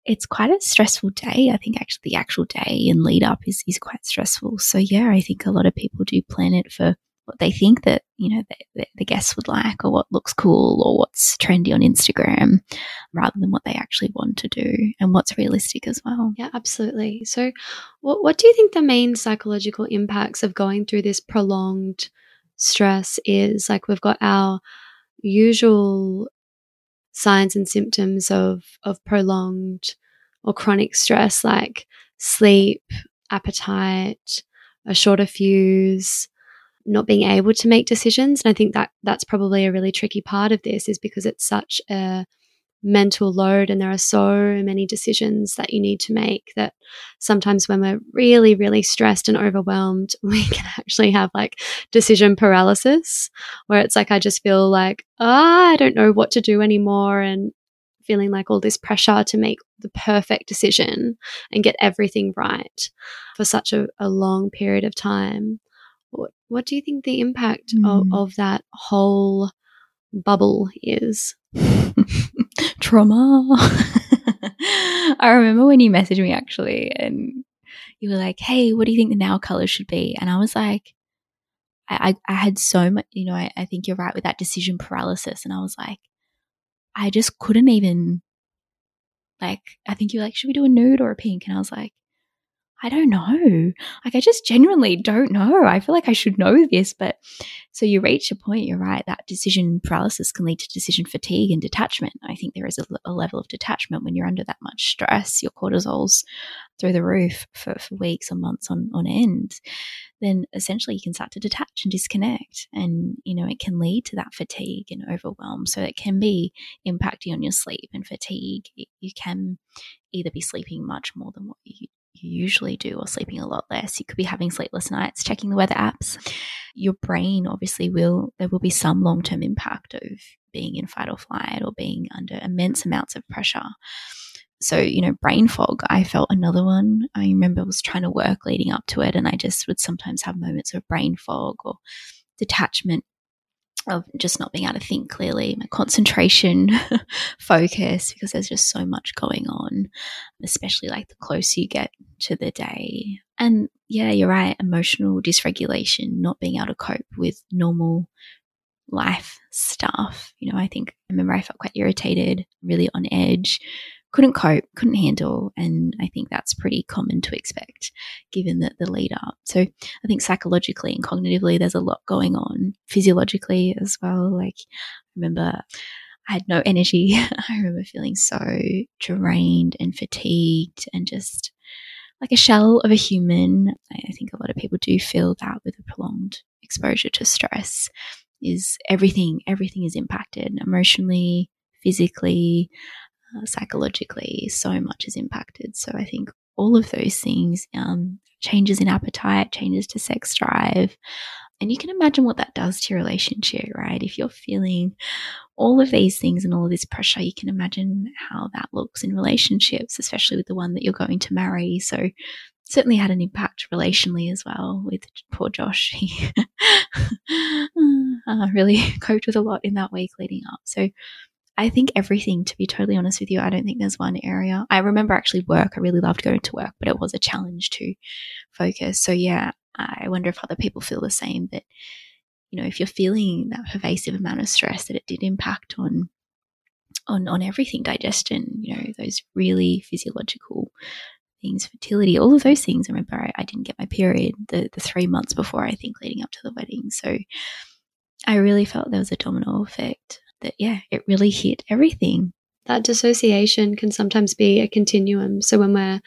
it's quite a stressful day. I think actually the actual day and lead up is quite stressful. So yeah, I think a lot of people do plan it for what they think that, the guests would like, or what looks cool, or what's trendy on Instagram, rather than what they actually want to do and what's realistic as well. Yeah, absolutely. So what do you think the main psychological impacts of going through this prolonged stress is? Like, we've got our usual signs and symptoms of prolonged or chronic stress, like sleep, appetite, a shorter fuse, not being able to make decisions. And I think that's probably a really tricky part of this, is because it's such a mental load, and there are so many decisions that you need to make that sometimes when we're really, really stressed and overwhelmed, we can actually have like decision paralysis, where it's like, I just feel like, I don't know what to do anymore, and feeling like all this pressure to make the perfect decision and get everything right for such a long period of time. What do you think the impact of that whole bubble is? Trauma. I remember when you messaged me actually, and you were like, hey, what do you think the nail colors should be? And I was like, I had so much, I think you're right with that decision paralysis. And I was like, I just couldn't even, like, I think you were like, should we do a nude or a pink? And I was like, I don't know. Like, I just genuinely don't know. I feel like I should know this. But so you reach a point, you're right, that decision paralysis can lead to decision fatigue and detachment. I think there is a level of detachment when you're under that much stress, your cortisol's through the roof for weeks or months on end. Then essentially you can start to detach and disconnect, and, it can lead to that fatigue and overwhelm. So it can be impacting on your sleep and fatigue. You can either be sleeping much more than what you usually do, or sleeping a lot less. You could be having sleepless nights, checking the weather apps. Your brain obviously there will be some long-term impact of being in fight or flight, or being under immense amounts of pressure. So, brain fog, I felt another one. I remember I was trying to work leading up to it, and I just would sometimes have moments of brain fog or detachment, of just not being able to think clearly, my concentration, focus, because there's just so much going on, especially like the closer you get to the day. And yeah, you're right, emotional dysregulation, not being able to cope with normal life stuff. I think I remember I felt quite irritated, really on edge, couldn't cope, couldn't handle, and I think that's pretty common to expect given the lead up. So I think psychologically and cognitively there's a lot going on, physiologically as well. Like, I remember I had no energy. I remember feeling so drained and fatigued and just like a shell of a human. I think a lot of people do feel that with a prolonged exposure to stress, is everything is impacted emotionally, physically, psychologically. So much is impacted. So I think all of those things, changes in appetite, changes to sex drive, and you can imagine what that does to your relationship, right? If you're feeling all of these things and all of this pressure, you can imagine how that looks in relationships, especially with the one that you're going to marry. So certainly had an impact relationally as well with poor Josh. He really coped with a lot in that week leading up. So I think everything, to be totally honest with you, I don't think there's one area. I remember actually work. I really loved going to work, but it was a challenge to focus. So yeah, I wonder if other people feel the same, that, you know, if you're feeling that pervasive amount of stress, that it did impact on everything, digestion, you know, those really physiological things, fertility, all of those things. I remember I didn't get my period the 3 months before, I think, leading up to the wedding. So I really felt there was a domino effect. That, yeah, it really hit everything. That dissociation can sometimes be a continuum. So when we're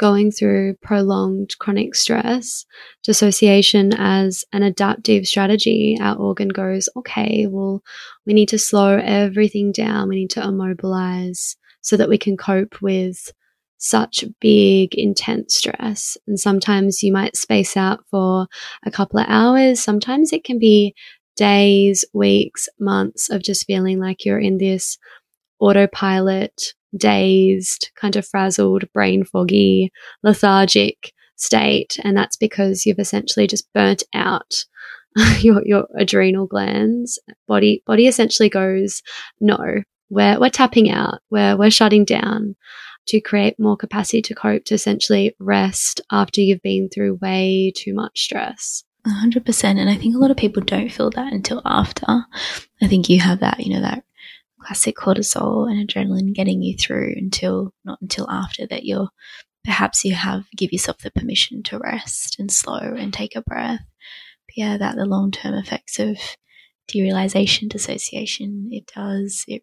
going through prolonged chronic stress, dissociation as an adaptive strategy, our organ goes, okay, well, we need to slow everything down. We need to immobilize so that we can cope with such big, intense stress. And sometimes you might space out for a couple of hours. Sometimes it can be days, weeks, months of just feeling like you're in this autopilot, dazed, kind of frazzled, brain foggy, lethargic state. And that's because you've essentially just burnt out your adrenal glands. Body essentially goes, no, we're tapping out, we're shutting down, to create more capacity to cope, to essentially rest after you've been through way too much stress. 100%. And I think a lot of people don't feel that until after. I think you have that, you know, that classic cortisol and adrenaline getting you through not until after that you're, perhaps you have, give yourself the permission to rest and slow and take a breath. But yeah, that the long-term effects of derealization, dissociation, it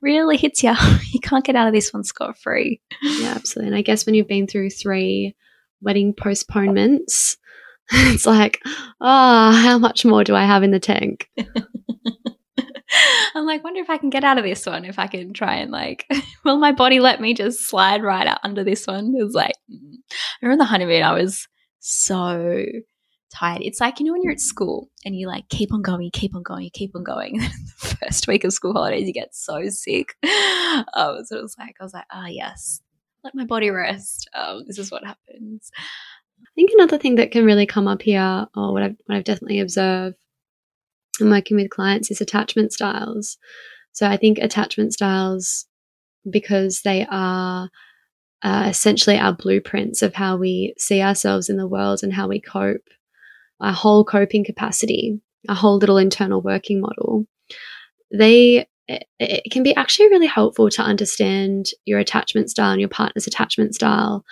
really hits you. You can't get out of this one scot-free. Yeah, absolutely. And I guess when you've been through 3 wedding postponements, it's like, oh, how much more do I have in the tank? I'm like, wonder if I can get out of this one, if I can try and, like, will my body let me just slide right out under this one? It's like, I remember the honeymoon, I was so tired. It's like, you know, when you're at school and you, like, keep on going. The first week of school holidays, you get so sick. So it was like, ah, yes, let my body rest. This is what happens. I think another thing that can really come up here, or what I've definitely observed in working with clients, is attachment styles. So I think attachment styles, because they are essentially our blueprints of how we see ourselves in the world and how we cope, our whole coping capacity, our whole little internal working model, it can be actually really helpful to understand your attachment style and your partner's attachment style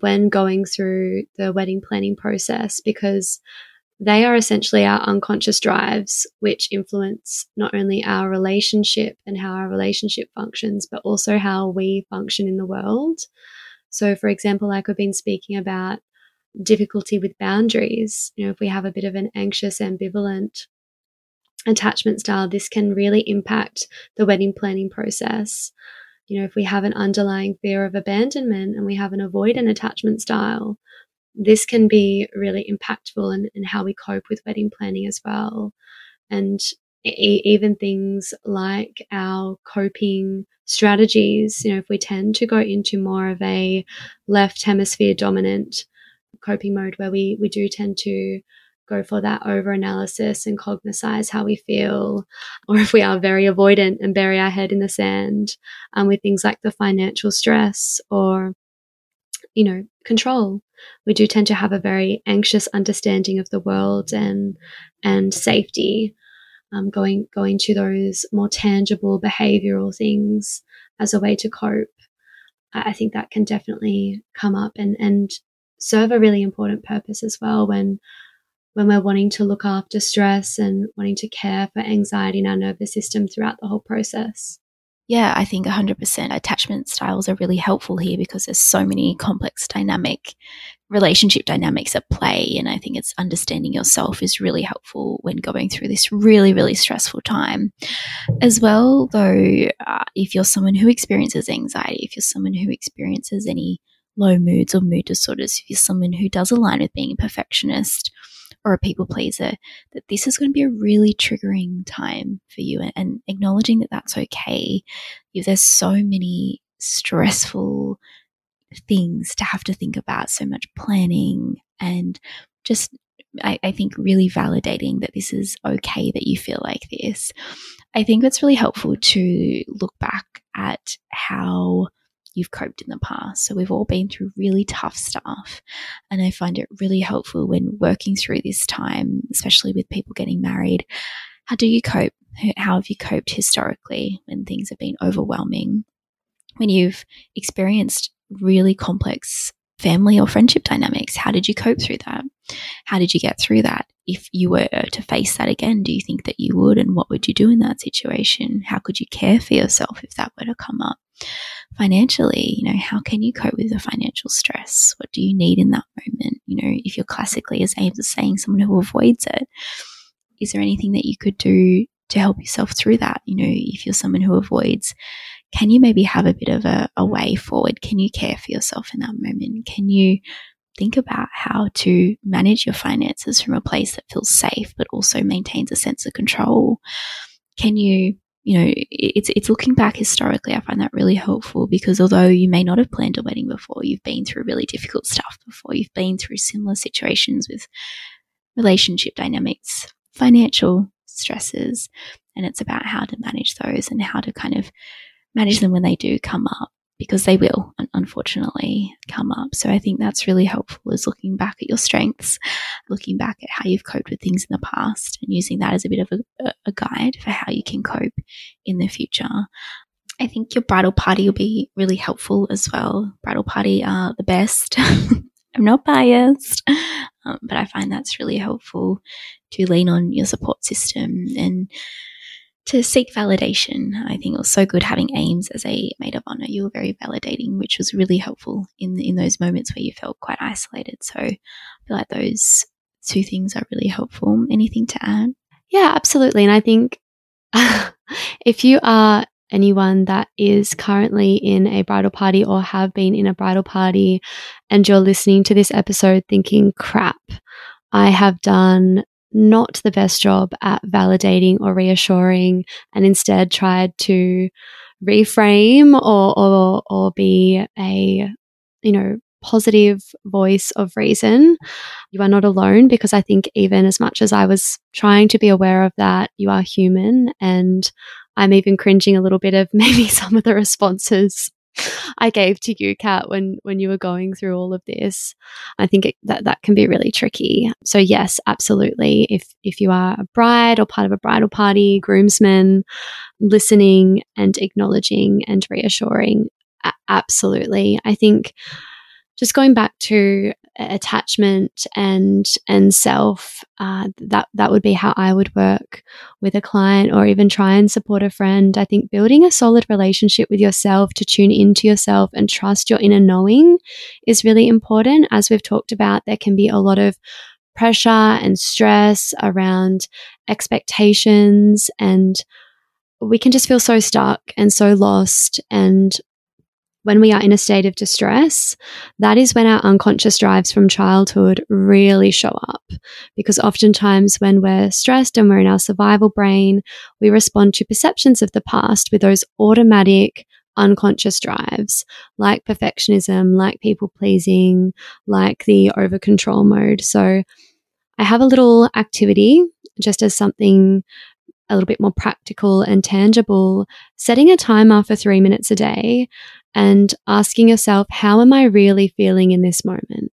when going through the wedding planning process, because they are essentially our unconscious drives, which influence not only our relationship and how our relationship functions, but also how we function in the world. So, for example, like we've been speaking about difficulty with boundaries, you know, if we have a bit of an anxious, ambivalent attachment style, this can really impact the wedding planning process. You know, if we have an underlying fear of abandonment and we have an avoidant attachment style, this can be really impactful in how we cope with wedding planning as well. And even things like our coping strategies, you know, if we tend to go into more of a left hemisphere dominant coping mode, where we do tend to go for that over-analysis and cognize how we feel, or if we are very avoidant and bury our head in the sand with things like the financial stress or, you know, control. We do tend to have a very anxious understanding of the world and safety, going to those more tangible behavioural things as a way to cope. I think that can definitely come up and serve a really important purpose as well when we're wanting to look after stress and wanting to care for anxiety in our nervous system throughout the whole process. Yeah, I think 100% attachment styles are really helpful here, because there's so many complex relationship dynamics at play. And I think it's understanding yourself is really helpful when going through this really, really stressful time. As well, though, if you're someone who experiences anxiety, if you're someone who experiences any low moods or mood disorders, if you're someone who does align with being a perfectionist or a people pleaser, that this is going to be a really triggering time for you, and acknowledging that that's okay. There's so many stressful things to have to think about, so much planning, and just I think really validating that this is okay that you feel like this. I think it's really helpful to look back at how you've coped in the past. So we've all been through really tough stuff, and I find it really helpful when working through this time, especially with people getting married. How do you cope? How have you coped historically when things have been overwhelming, when you've experienced really complex family or friendship dynamics? How did you cope through that? How did you get through that? If you were to face that again, do you think that you would, and what would you do in that situation? How could you care for yourself if that were to come up? Financially, you know, how can you cope with the financial stress? What do you need in that moment? You know, if you're classically, as Ames is saying, someone who avoids it, is there anything that you could do to help yourself through that? You know, if you're someone who avoids, can you maybe have a bit of a way forward? Can you care for yourself in that moment? Can you think about how to manage your finances from a place that feels safe but also maintains a sense of control? Can you, you know, it's looking back historically, I find that really helpful, because although you may not have planned a wedding before, you've been through really difficult stuff before, you've been through similar situations with relationship dynamics, financial stresses, and it's about how to manage those and how to kind of manage them when they do come up, because they will unfortunately come up. So I think that's really helpful, is looking back at your strengths, looking back at how you've coped with things in the past, and using that as a bit of a guide for how you can cope in the future. I think your bridal party will be really helpful as well. Bridal party are the best. I'm not biased, but I find that's really helpful, to lean on your support system and to seek validation. I think it was so good having Ames as a maid of honour. You were very validating, which was really helpful in those moments where you felt quite isolated. So I feel like those two things are really helpful. Anything to add? Yeah, absolutely. And I think if you are anyone that is currently in a bridal party or have been in a bridal party and you're listening to this episode thinking, crap, I have done not the best job at validating or reassuring, and instead tried to reframe or be a, you know, positive voice of reason, you are not alone, because I think even as much as I was trying to be aware of that, you are human, and I'm even cringing a little bit of maybe some of the responses I gave to you, Kat, when you were going through all of this. I think that can be really tricky. So yes, absolutely. If you are a bride or part of a bridal party, groomsmen, listening and acknowledging and reassuring, absolutely. I think just going back to attachment and self, that would be how I would work with a client, or even try and support a friend. I think building a solid relationship with yourself, to tune into yourself and trust your inner knowing, is really important. As we've talked about, there can be a lot of pressure and stress around expectations, and we can just feel so stuck and so lost. And when we are in a state of distress, that is when our unconscious drives from childhood really show up, because oftentimes when we're stressed and we're in our survival brain, we respond to perceptions of the past with those automatic unconscious drives, like perfectionism, like people pleasing, like the over control mode. So I have a little activity, just as something a little bit more practical and tangible, setting a timer for 3 minutes a day and asking yourself, how am I really feeling in this moment?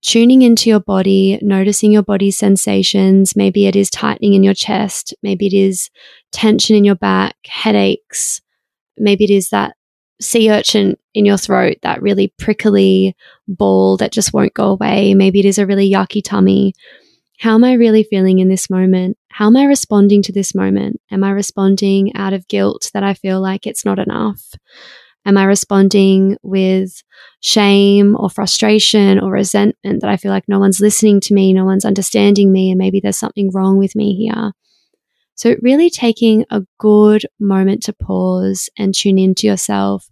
Tuning into your body, noticing your body's sensations. Maybe it is tightening in your chest. Maybe it is tension in your back, headaches. Maybe it is that sea urchin in your throat, that really prickly ball that just won't go away. Maybe it is a really yucky tummy. How am I really feeling in this moment? How am I responding to this moment? Am I responding out of guilt that I feel like it's not enough? Am I responding with shame or frustration or resentment that I feel like no one's listening to me, no one's understanding me, and maybe there's something wrong with me here? So really taking a good moment to pause and tune into yourself.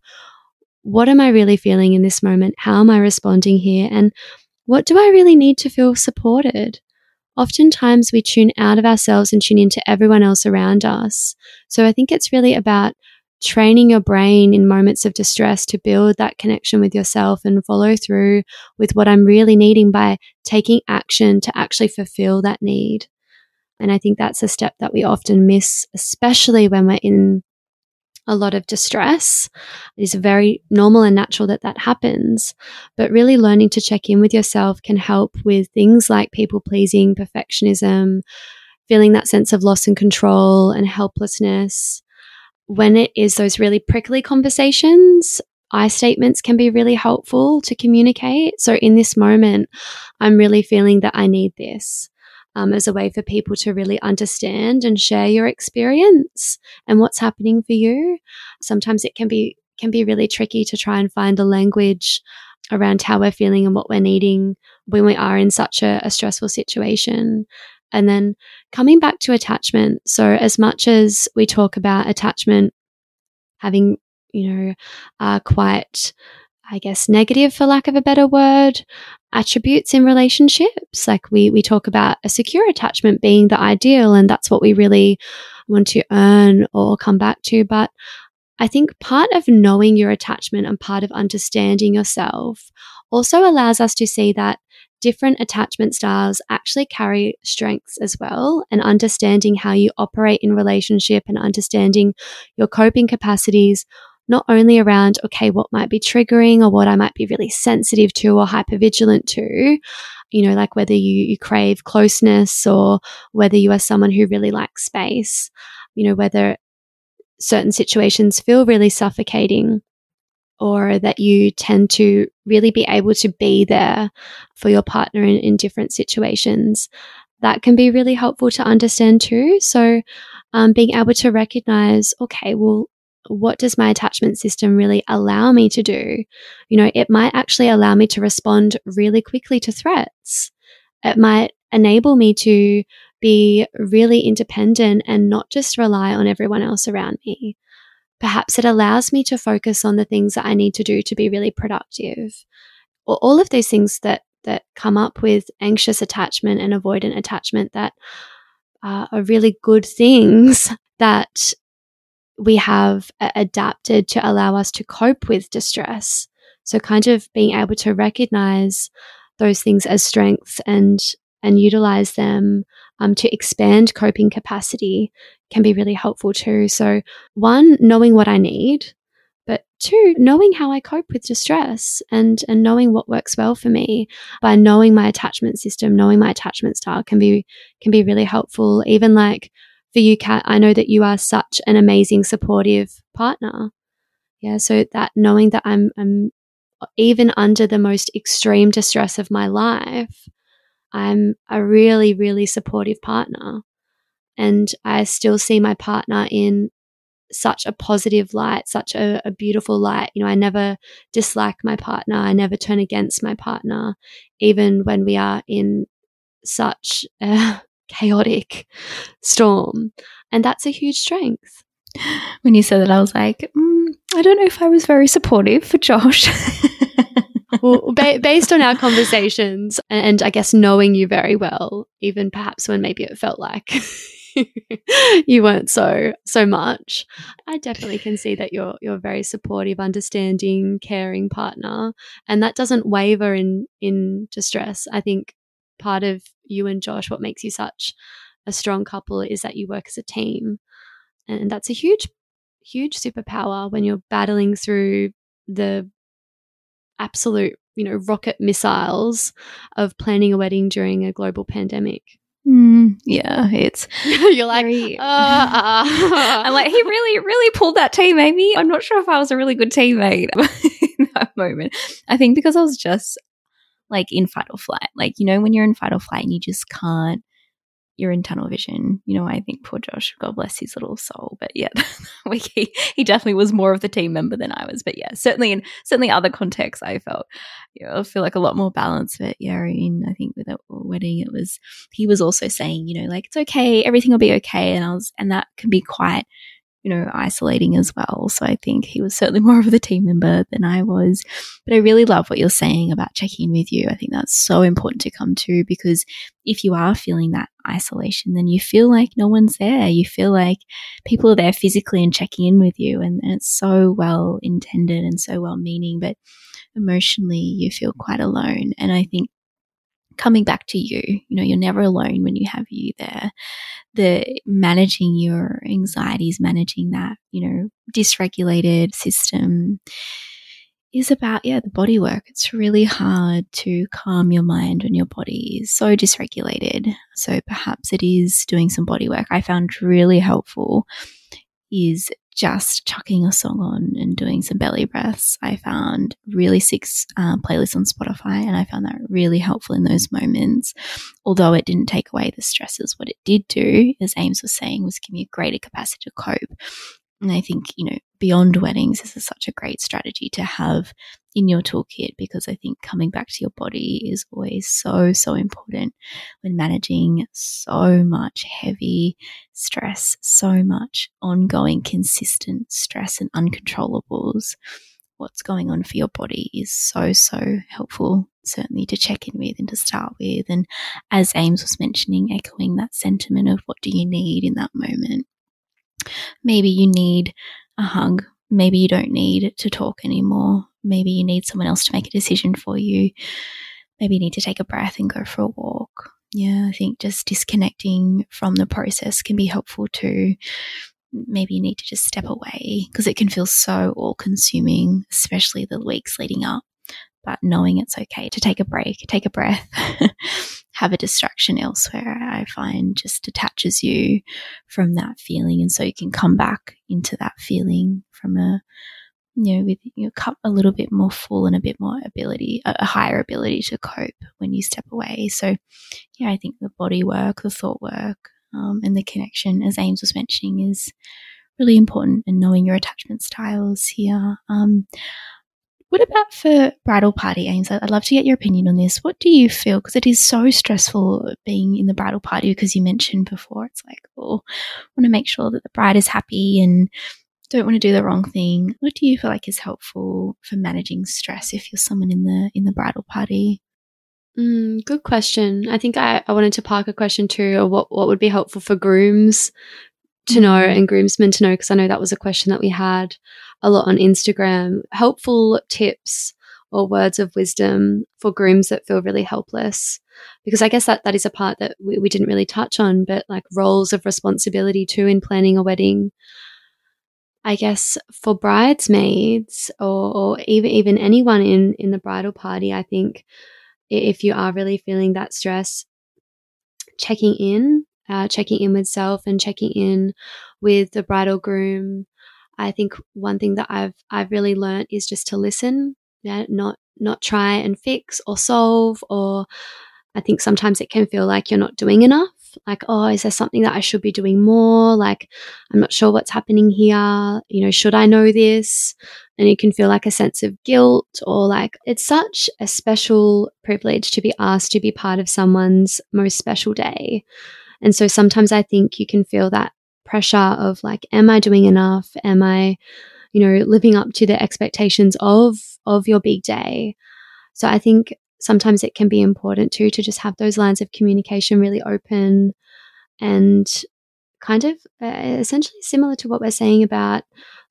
What am I really feeling in this moment? How am I responding here? And what do I really need to feel supported? Oftentimes we tune out of ourselves and tune into everyone else around us. So I think it's really about training your brain in moments of distress to build that connection with yourself and follow through with what I'm really needing by taking action to actually fulfill that need. And I think that's a step that we often miss, especially when we're in a lot of distress. It's very normal and natural that that happens. But really learning to check in with yourself can help with things like people pleasing, perfectionism, feeling that sense of loss and control and helplessness. When it is those really prickly conversations, I statements can be really helpful to communicate. So in this moment, I'm really feeling that I need this. As a way for people to really understand and share your experience and what's happening for you. Sometimes it can be really tricky to try and find the language around how we're feeling and what we're needing when we are in such a stressful situation. And then coming back to attachment. So as much as we talk about attachment having, quite, I guess, negative, for lack of a better word, attributes in relationships. Like we talk about a secure attachment being the ideal, and that's what we really want to earn or come back to. But I think part of knowing your attachment and part of understanding yourself also allows us to see that different attachment styles actually carry strengths as well, and understanding how you operate in relationship and understanding your coping capacities, not only around, okay, what might be triggering or what I might be really sensitive to or hypervigilant to, like whether you crave closeness or whether you are someone who really likes space, whether certain situations feel really suffocating or that you tend to really be able to be there for your partner in different situations. That can be really helpful to understand too. So being able to recognize, okay, well, what does my attachment system really allow me to do? It might actually allow me to respond really quickly to threats. It might enable me to be really independent and not just rely on everyone else around me. Perhaps it allows me to focus on the things that I need to do to be really productive. Or all of those things that come up with anxious attachment and avoidant attachment that are really good things that we have adapted to allow us to cope with distress. So kind of being able to recognize those things as strengths and utilize them to expand coping capacity can be really helpful too. So one, knowing what I need, but two, knowing how I cope with distress and knowing what works well for me. By knowing my attachment system, knowing my attachment style can be really helpful. Even like, for you, Kat, I know that you are such an amazing, supportive partner. Yeah, so that knowing that I'm even under the most extreme distress of my life, I'm a really, really supportive partner. And I still see my partner in such a positive light, such a beautiful light. I never dislike my partner. I never turn against my partner, even when we are in such a chaotic storm. And that's a huge strength. When you said that, I was like, I don't know if I was very supportive for Josh. Well, based on our conversations and I guess knowing you very well, even perhaps when maybe it felt like you weren't so much, I definitely can see that you're a very supportive, understanding, caring partner, and that doesn't waver in distress. I think part of you and Josh, what makes you such a strong couple, is that you work as a team. And that's a huge, huge superpower when you're battling through the absolute, rocket missiles of planning a wedding during a global pandemic. Yeah, it's you're like, I'm like, he really pulled that team, Amy. I'm not sure if I was a really good teammate in that moment. I think because I was just like in fight or flight, when you're in fight or flight and you just can't, you're in tunnel vision. I think poor Josh, God bless his little soul, but yeah, he definitely was more of the team member than I was. But yeah, certainly other contexts, I feel like a lot more balance. But yeah, I think with that wedding, he was also saying, it's okay, everything will be okay, and that can be quite you know, isolating as well. So I think he was certainly more of the team member than I was. But I really love what you're saying about checking in with you. I think that's so important to come to, because if you are feeling that isolation, then you feel like no one's there. You feel like people are there physically and checking in with you, and it's so well intended and so well meaning, but emotionally you feel quite alone. And I think coming back to you, you know, you're never alone when you have you there. The managing your anxieties, managing that, you know, dysregulated system is about, yeah, the body work. It's really hard to calm your mind when your body is so dysregulated. So perhaps it is doing some body work. I found really helpful is just chucking a song on and doing some belly breaths. I found really sick playlists on Spotify, and I found that really helpful in those moments. Although it didn't take away the stresses, what it did do, as Ames was saying, was give me a greater capacity to cope. And I think, you know, beyond weddings, this is such a great strategy to have in your toolkit, because I think coming back to your body is always so, so important when managing so much heavy stress, so much ongoing consistent stress and uncontrollables. What's going on for your body is so, so helpful, certainly to check in with and to start with. And as Ames was mentioning, echoing that sentiment of what do you need in that moment. Maybe you need a hug. Maybe you don't need to talk anymore. Maybe you need someone else to make a decision for you. Maybe you need to take a breath and go for a walk. Yeah, I think just disconnecting from the process can be helpful too. Maybe you need to just step away, because it can feel so all-consuming, especially the weeks leading up. But knowing it's okay to take a break, take a breath, have a distraction elsewhere, I find just detaches you from that feeling. And so you can come back into that feeling from a, you know, with your cup a little bit more full and a bit more ability, a higher ability to cope when you step away. So, yeah, I think the body work, the thought work, and the connection, as Ames was mentioning, is really important, and knowing your attachment styles here. What about for bridal party, Ames? I'd love to get your opinion on this. What do you feel? Because it is so stressful being in the bridal party, because you mentioned before, it's like, oh, I want to make sure that the bride is happy and don't want to do the wrong thing. What do you feel like is helpful for managing stress if you're someone in the bridal party? Good question. I think I wanted to park a question too, or what would be helpful for grooms to know and groomsmen to know, because I know that was a question that we had a lot on Instagram. Helpful tips or words of wisdom for grooms that feel really helpless, because I guess that is a part that we didn't really touch on, but like roles of responsibility too in planning a wedding. I guess for bridesmaids or even anyone in the bridal party, I think if you are really feeling that stress, checking in with self and checking in with the bridal groom. I think one thing that I've really learnt is just to listen, yeah? not try and fix or solve. Or I think sometimes it can feel like you're not doing enough. Like, oh, is there something that I should be doing more? Like, I'm not sure what's happening here. You know, should I know this? And it can feel like a sense of guilt, or like it's such a special privilege to be asked to be part of someone's most special day. And so sometimes I think you can feel that pressure of like, am I doing enough? Am I, you know, living up to the expectations of your big day? So I think sometimes it can be important too to just have those lines of communication really open, and kind of essentially similar to what we're saying about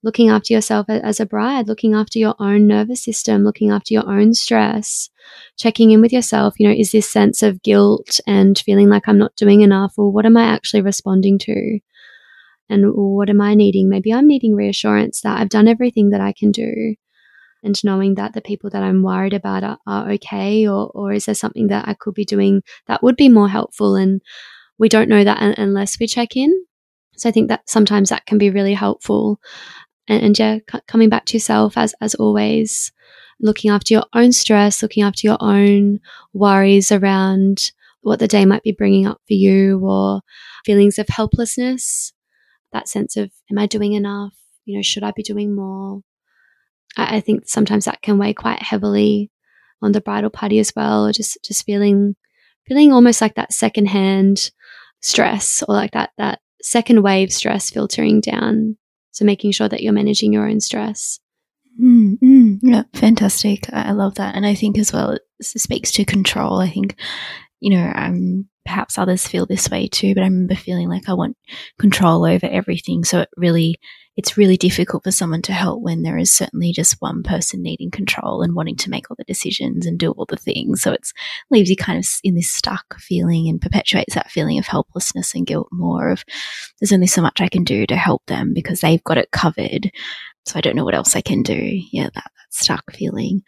looking after yourself as a bride, looking after your own nervous system, looking after your own stress, checking in with yourself. You know, is this sense of guilt and feeling like I'm not doing enough, or what am I actually responding to and what am I needing? Maybe I'm needing reassurance that I've done everything that I can do, and knowing that the people that I'm worried about are okay, or is there something that I could be doing that would be more helpful? And we don't know that unless we check in. So I think that sometimes that can be really helpful. And yeah, coming back to yourself as always, looking after your own stress, looking after your own worries around what the day might be bringing up for you, or feelings of helplessness, that sense of, am I doing enough? You know, should I be doing more? I think sometimes that can weigh quite heavily on the bridal party as well, or just feeling almost like that secondhand stress, or like that second wave stress filtering down So making sure that you're managing your own stress. Yeah, fantastic. I love that. And I think as well, it speaks to control. I think, perhaps others feel this way too, but I remember feeling like I want control over everything. So it's really difficult for someone to help when there is certainly just one person needing control and wanting to make all the decisions and do all the things. So it leaves you kind of in this stuck feeling and perpetuates that feeling of helplessness and guilt more of there's only so much I can do to help them because they've got it covered. So I don't know what else I can do. Yeah, that stuck feeling.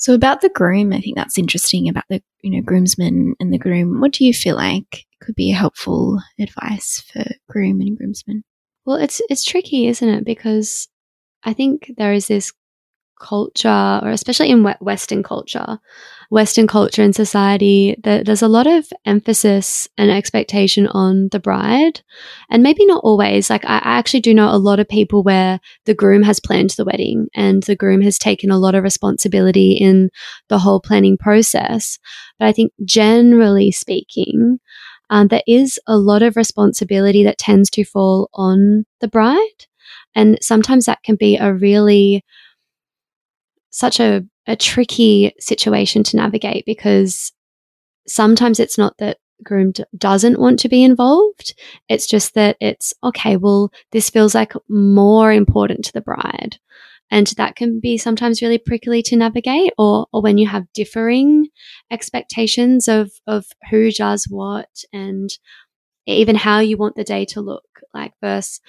So about the groom, I think that's interesting about the, groomsmen and the groom. What do you feel like could be helpful advice for groom and groomsmen? Well, it's tricky, isn't it? Because I think there is this culture, or especially in Western culture and society, that there's a lot of emphasis and expectation on the bride. And maybe not always. Like, I actually do know a lot of people where the groom has planned the wedding and the groom has taken a lot of responsibility in the whole planning process. But I think generally speaking, there is a lot of responsibility that tends to fall on the bride. And sometimes that can be such a tricky situation to navigate, because sometimes it's not that groom doesn't want to be involved. It's just that it's, okay, well, this feels like more important to the bride. And that can be sometimes really prickly to navigate, or when you have differing expectations of who does what and even how you want the day to look like versus,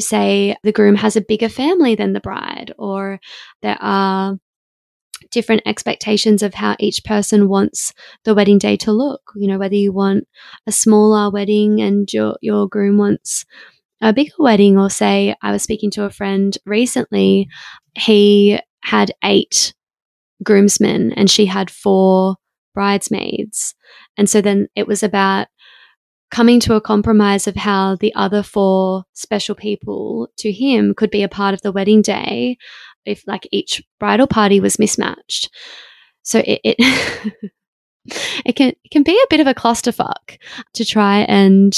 say the groom has a bigger family than the bride, or there are different expectations of how each person wants the wedding day to look, whether you want a smaller wedding and your groom wants a bigger wedding. Or say, I was speaking to a friend recently, he had 8 groomsmen and she had 4 bridesmaids. And so then it was about coming to a compromise of how the other 4 special people to him could be a part of the wedding day if like each bridal party was mismatched. So it can be a bit of a clusterfuck to try and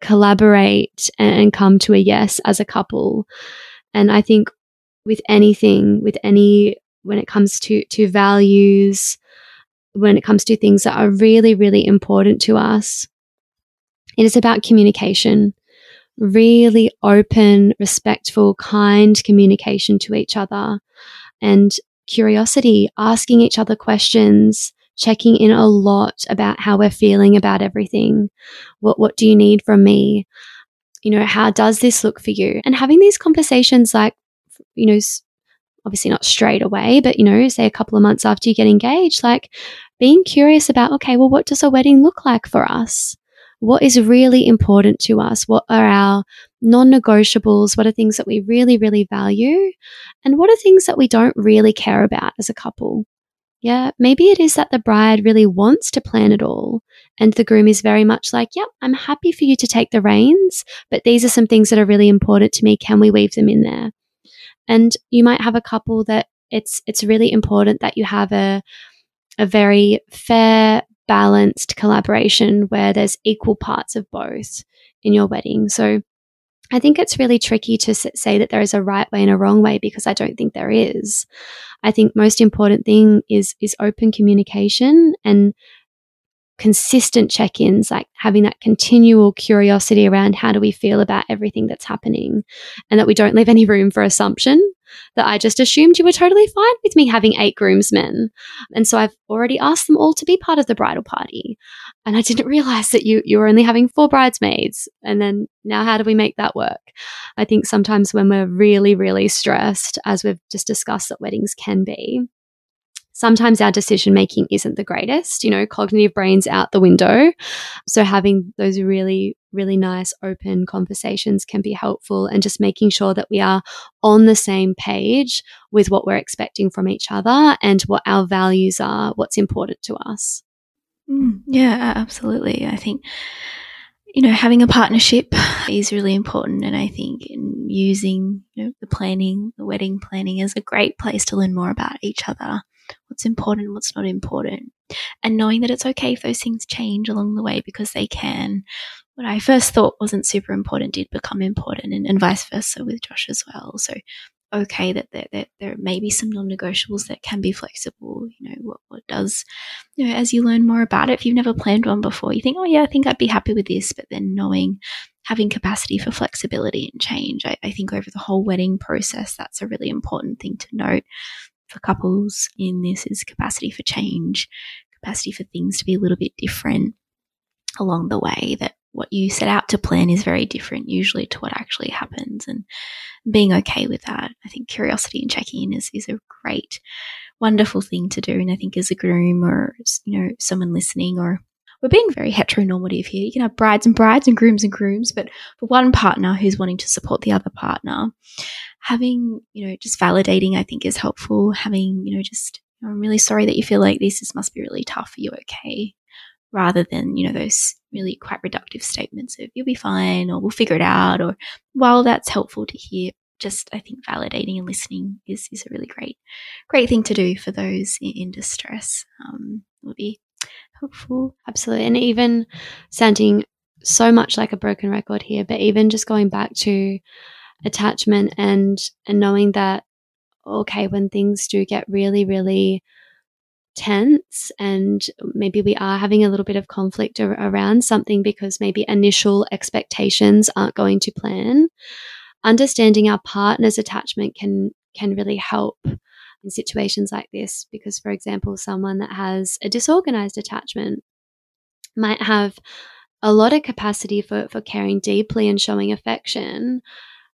collaborate and come to a yes as a couple. And I think when it comes to values, when it comes to things that are really, really important to us, it is about communication, really open, respectful, kind communication to each other, and curiosity, asking each other questions, checking in a lot about how we're feeling about everything. What do you need from me? How does this look for you? And having these conversations, like, obviously not straight away, but, say a couple of months after you get engaged, like being curious about, okay, well, what does a wedding look like for us? What is really important to us? What are our non-negotiables? What are things that we really, really value? And what are things that we don't really care about as a couple? Yeah, maybe it is that the bride really wants to plan it all and the groom is very much like, yep, I'm happy for you to take the reins, but these are some things that are really important to me. Can we weave them in there? And you might have a couple that it's really important that you have a very fair, balanced collaboration where there's equal parts of both in your wedding. So I think it's really tricky to say that there is a right way and a wrong way, because I don't think there is. I think most important thing is open communication and consistent check-ins, like having that continual curiosity around how do we feel about everything that's happening, and that we don't leave any room for assumption. That I just assumed you were totally fine with me having 8 groomsmen, and so I've already asked them all to be part of the bridal party, and I didn't realize that you were only having 4 bridesmaids, and then now how do we make that work? I think sometimes when we're really, really stressed, as we've just discussed that weddings can be, sometimes our decision making isn't the greatest, cognitive brain's out the window. So having those really, really nice open conversations can be helpful, and just making sure that we are on the same page with what we're expecting from each other and what our values are, what's important to us. Yeah, absolutely. I think, having a partnership is really important, and I think using the wedding planning is a great place to learn more about each other. What's important, what's not important, and knowing that it's okay if those things change along the way, because they can. what I first thought wasn't super important did become important, and vice versa with Josh as well. So okay, that there may be some non-negotiables that can be flexible. You know, what does, you know, as you learn more about it, if you've never planned one before, you think, oh yeah, I think I'd be happy with this. But then having capacity for flexibility and change, I think over the whole wedding process, that's a really important thing to note for couples in this is capacity for change, capacity for things to be a little bit different along the way, that what you set out to plan is very different usually to what actually happens, and being okay with that. I think curiosity and checking in is a great, wonderful thing to do. And I think as a groom or, you know, someone listening, or we're being very heteronormative here. You can have brides and brides and grooms and grooms, but for one partner who's wanting to support the other partner, having, you know, just validating I think is helpful. Having, you know, just, you know, I'm really sorry that you feel like this. This must be really tough. Are you okay? Rather than, you know, those really quite reductive statements of you'll be fine or we'll figure it out. Or while that's helpful to hear, just I think validating and listening is a really great thing to do for those in distress. It will be helpful. Absolutely. And even sounding so much like a broken record here, but even just going back to attachment and knowing that, okay, when things do get really, really tense and maybe we are having a little bit of conflict around something because maybe initial expectations aren't going to plan, understanding our partner's attachment can really help in situations like this. Because, for example, someone that has a disorganized attachment might have a lot of capacity for caring deeply and showing affection.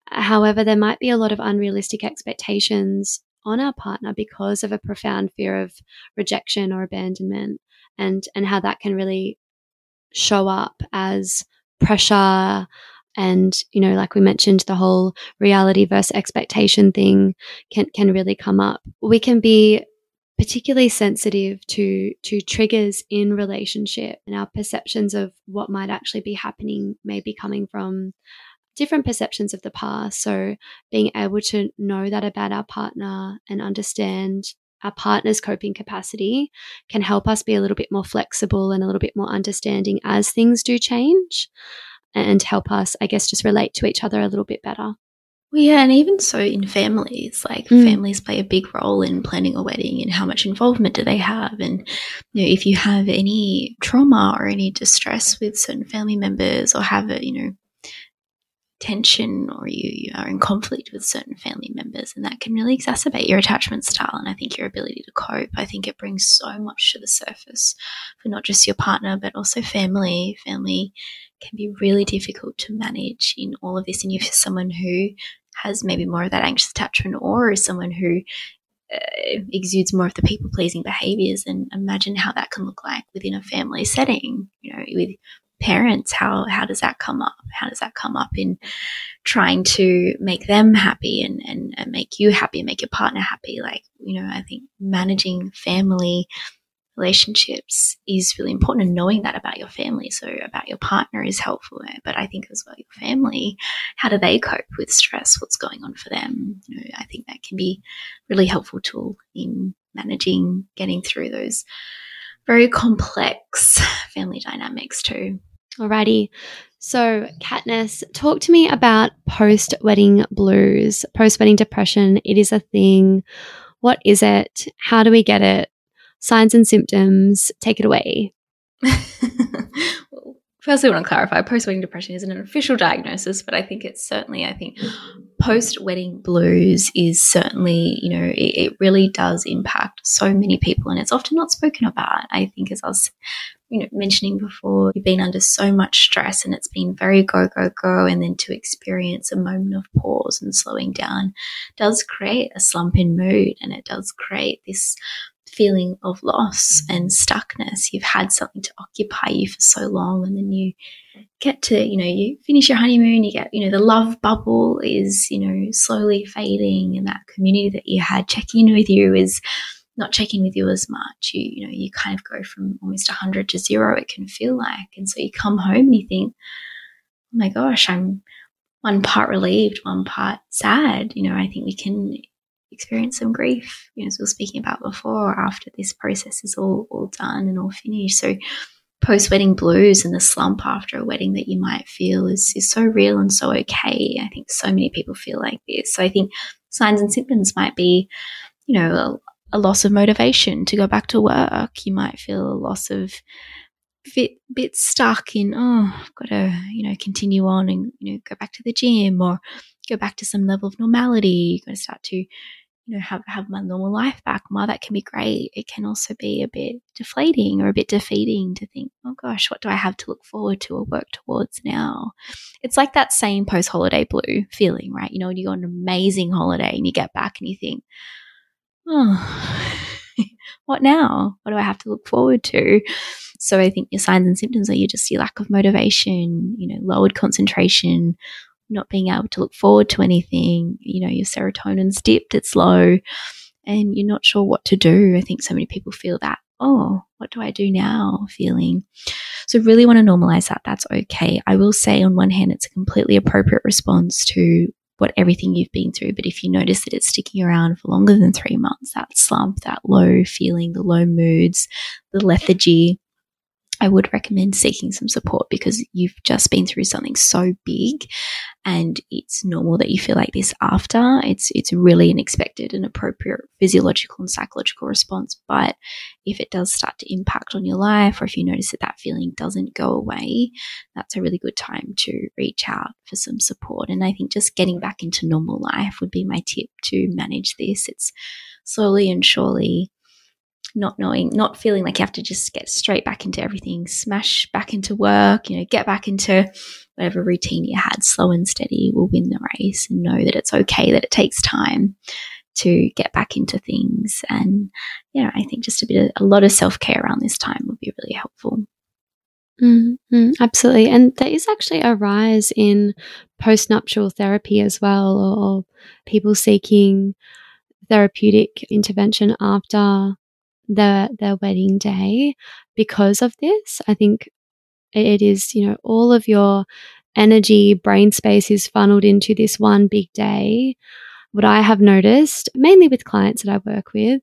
However, there might be a lot of unrealistic expectations on our partner because of a profound fear of rejection or abandonment, and how that can really show up as pressure. And, you know, like we mentioned, the whole reality versus expectation thing can really come up. We can be particularly sensitive to triggers in relationship, and our perceptions of what might actually be happening may be coming from different perceptions of the past. So being able to know that about our partner and understand our partner's coping capacity can help us be a little bit more flexible and a little bit more understanding as things do change, and help us, I guess, just relate to each other a little bit better. Well, yeah, and even so in families, like families play a big role in planning a wedding and how much involvement do they have. And, you know, if you have any trauma or any distress with certain family members, or have a, you know, tension, or you are in conflict with certain family members, and that can really exacerbate your attachment style and I think your ability to cope. I think it brings so much to the surface for not just your partner but also family. Family can be really difficult to manage in all of this, and if you're someone who has maybe more of that anxious attachment, or is someone who exudes more of the people-pleasing behaviours, and imagine how that can look like within a family setting, you know, with parents. How does that come up? How does that come up in trying to make them happy and make you happy, make your partner happy? Like, you know, I think managing family relationships is really important, and knowing that about your family, so about your partner, is helpful. But I think as well your family, how do they cope with stress? What's going on for them? You know, I think that can be a really helpful tool in managing, getting through those very complex family dynamics too. Alrighty. So, Katniss, talk to me about post-wedding blues, post-wedding depression. It is a thing. What is it? How do we get it? Signs and symptoms. Take it away. Well, firstly, I want to clarify, post-wedding depression isn't an official diagnosis, but I think it's certainly, I think post-wedding blues is certainly, you know, it really does impact so many people, and it's often not spoken about. I think, as I was, you know, mentioning before, you've been under so much stress and it's been very go, go, go, and then to experience a moment of pause and slowing down does create a slump in mood, and it does create this feeling of loss and stuckness. You've had something to occupy you for so long, and then you get to, you know, you finish your honeymoon, you get, you know, the love bubble is, you know, slowly fading, and that community that you had checking in with you is not checking with you as much. You know, you kind of go from almost 100 to 0, it can feel like. And so you come home and you think, oh my gosh, I'm one part relieved, one part sad. You know, I think we can experience some grief, you know, as we were speaking about before, after this process is all done and all finished. So post-wedding blues and the slump after a wedding that you might feel is so real and so okay. I think so many people feel like this. So I think signs and symptoms might be, you know, a loss of motivation to go back to work. You might feel a loss of bit stuck in, oh, I've got to, you know, continue on and, you know, go back to the gym or go back to some level of normality. You've got to start to, you know, have my normal life back. While that can be great, it can also be a bit deflating or a bit defeating to think, oh gosh, what do I have to look forward to or work towards now? It's like that same post-holiday blue feeling, right? You know, when you go on an amazing holiday and you get back and you think, oh, what now? What do I have to look forward to? So I think your signs and symptoms are your lack of motivation, you know, lowered concentration, not being able to look forward to anything, you know, your serotonin's dipped, it's low, and you're not sure what to do. I think so many people feel that, oh, what do I do now feeling. So really want to normalize that. That's okay. I will say on one hand, it's a completely appropriate response to what everything you've been through. But if you notice that it's sticking around for longer than 3 months, that slump, that low feeling, the low moods, the lethargy, I would recommend seeking some support because you've just been through something so big and it's normal that you feel like this after. It's really an expected and appropriate physiological and psychological response. But if it does start to impact on your life, or if you notice that that feeling doesn't go away, that's a really good time to reach out for some support. And I think just getting back into normal life would be my tip to manage this. It's slowly and surely. Not feeling like you have to just get straight back into everything, smash back into work, you know, get back into whatever routine you had. Slow and steady will win the race, and know that it's okay that it takes time to get back into things. And, you know, I think just a lot of self-care around this time would be really helpful. Mm-hmm, absolutely. And there is actually a rise in postnuptial therapy as well, or people seeking therapeutic intervention after their wedding day because of this. I think it is, you know, all of your energy, brain space is funneled into this one big day. What I have noticed, mainly with clients that I work with,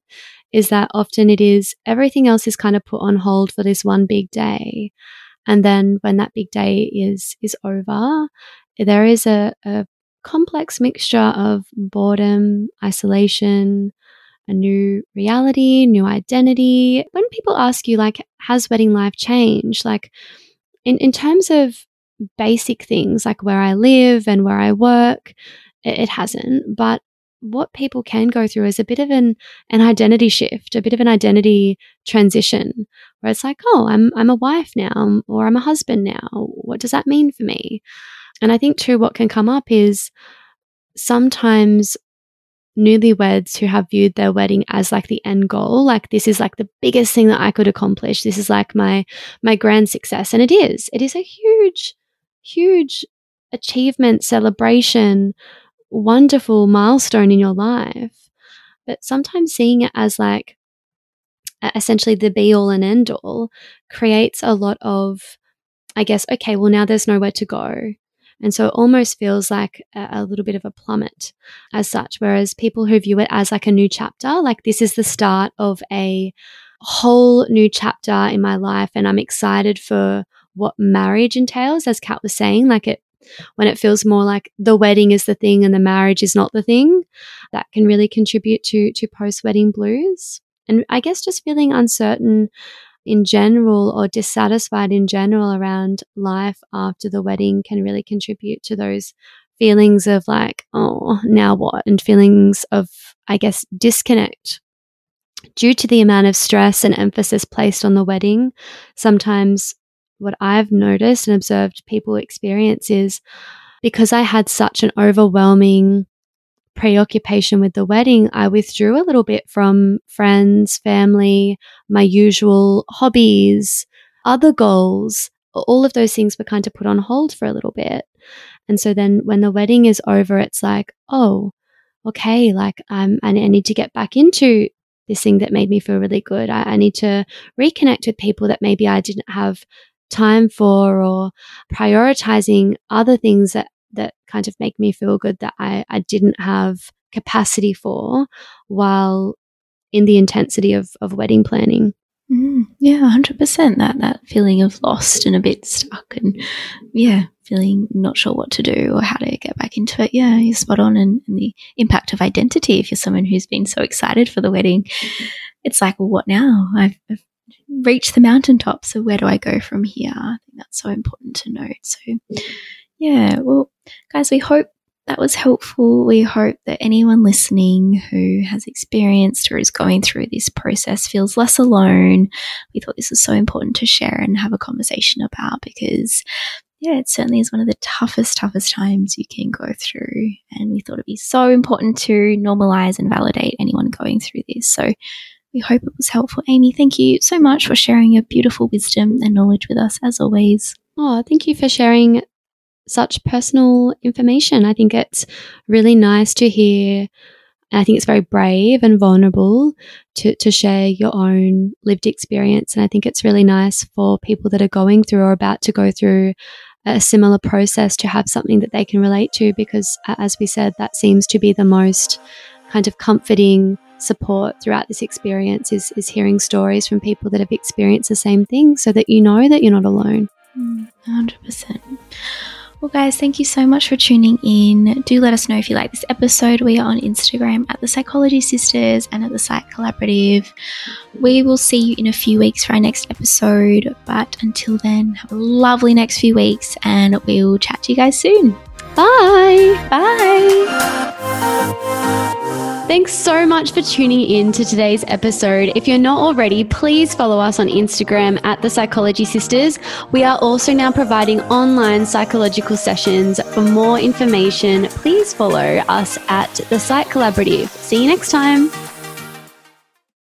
is that often it is everything else is kind of put on hold for this one big day. And then when that big day is over, there is a complex mixture of boredom, isolation, a new reality, new identity. When people ask you, like, has wedding life changed? Like, in terms of basic things, like where I live and where I work, it hasn't. But what people can go through is a bit of an identity shift, a bit of an identity transition, where it's like, oh, I'm a wife now, or I'm a husband now. What does that mean for me? And I think too, what can come up is sometimes newlyweds who have viewed their wedding as like the end goal, like this is like the biggest thing that I could accomplish. This is like my grand success. And it is a huge, huge achievement, celebration, wonderful milestone in your life. But sometimes seeing it as like essentially the be all and end all creates a lot of, I guess, okay, well now there's nowhere to go. And so it almost feels like a little bit of a plummet as such, whereas people who view it as like a new chapter, like this is the start of a whole new chapter in my life and I'm excited for what marriage entails, as Kat was saying, like when it feels more like the wedding is the thing and the marriage is not the thing, that can really contribute to post-wedding blues. And I guess just feeling uncertain in general, or dissatisfied in general around life after the wedding, can really contribute to those feelings of like, oh, now what? And feelings of, I guess, disconnect. Due to the amount of stress and emphasis placed on the wedding, sometimes what I've noticed and observed people experience is, because I had such an overwhelming preoccupation with the wedding, I withdrew a little bit from friends, family, my usual hobbies, other goals. All of those things were kind of put on hold for a little bit. And so then when the wedding is over, it's like, oh, okay, like I need to get back into this thing that made me feel really good. I need to reconnect with people that maybe I didn't have time for, or prioritizing other things that kind of make me feel good that I didn't have capacity for while in the intensity of wedding planning. Mm, Yeah, 100%. That feeling of lost and a bit stuck and, yeah, feeling not sure what to do or how to get back into it. Yeah, you're spot on. And the impact of identity, if you're someone who's been so excited for the wedding, it's like, well, what now? I've reached the mountaintop, so where do I go from here? I think that's so important to note. So, yeah, well, guys, we hope that was helpful. We hope that anyone listening who has experienced or is going through this process feels less alone. We thought this was so important to share and have a conversation about because, yeah, it certainly is one of the toughest times you can go through. And we thought it'd be so important to normalize and validate anyone going through this. So we hope it was helpful. Amy, thank you so much for sharing your beautiful wisdom and knowledge with us, as always. Oh, thank you for sharing such personal information. I think it's really nice to hear. I think it's very brave and vulnerable to share your own lived experience. And I think it's really nice for people that are going through or about to go through a similar process to have something that they can relate to because, as we said, that seems to be the most kind of comforting support throughout this experience is hearing stories from people that have experienced the same thing so that you know that you're not alone. 100%. Well, guys, thank you so much for tuning in. Do let us know if you like this episode. We are on Instagram at the Psychology Sisters and at the Psych Collaborative. We will see you in a few weeks for our next episode. But until then, have a lovely next few weeks and we will chat to you guys soon. Bye. Bye. Thanks so much for tuning in to today's episode. If you're not already, please follow us on Instagram at the Psychology Sisters. We are also now providing online psychological sessions. For more information, please follow us at the Psych Collaborative. See you next time.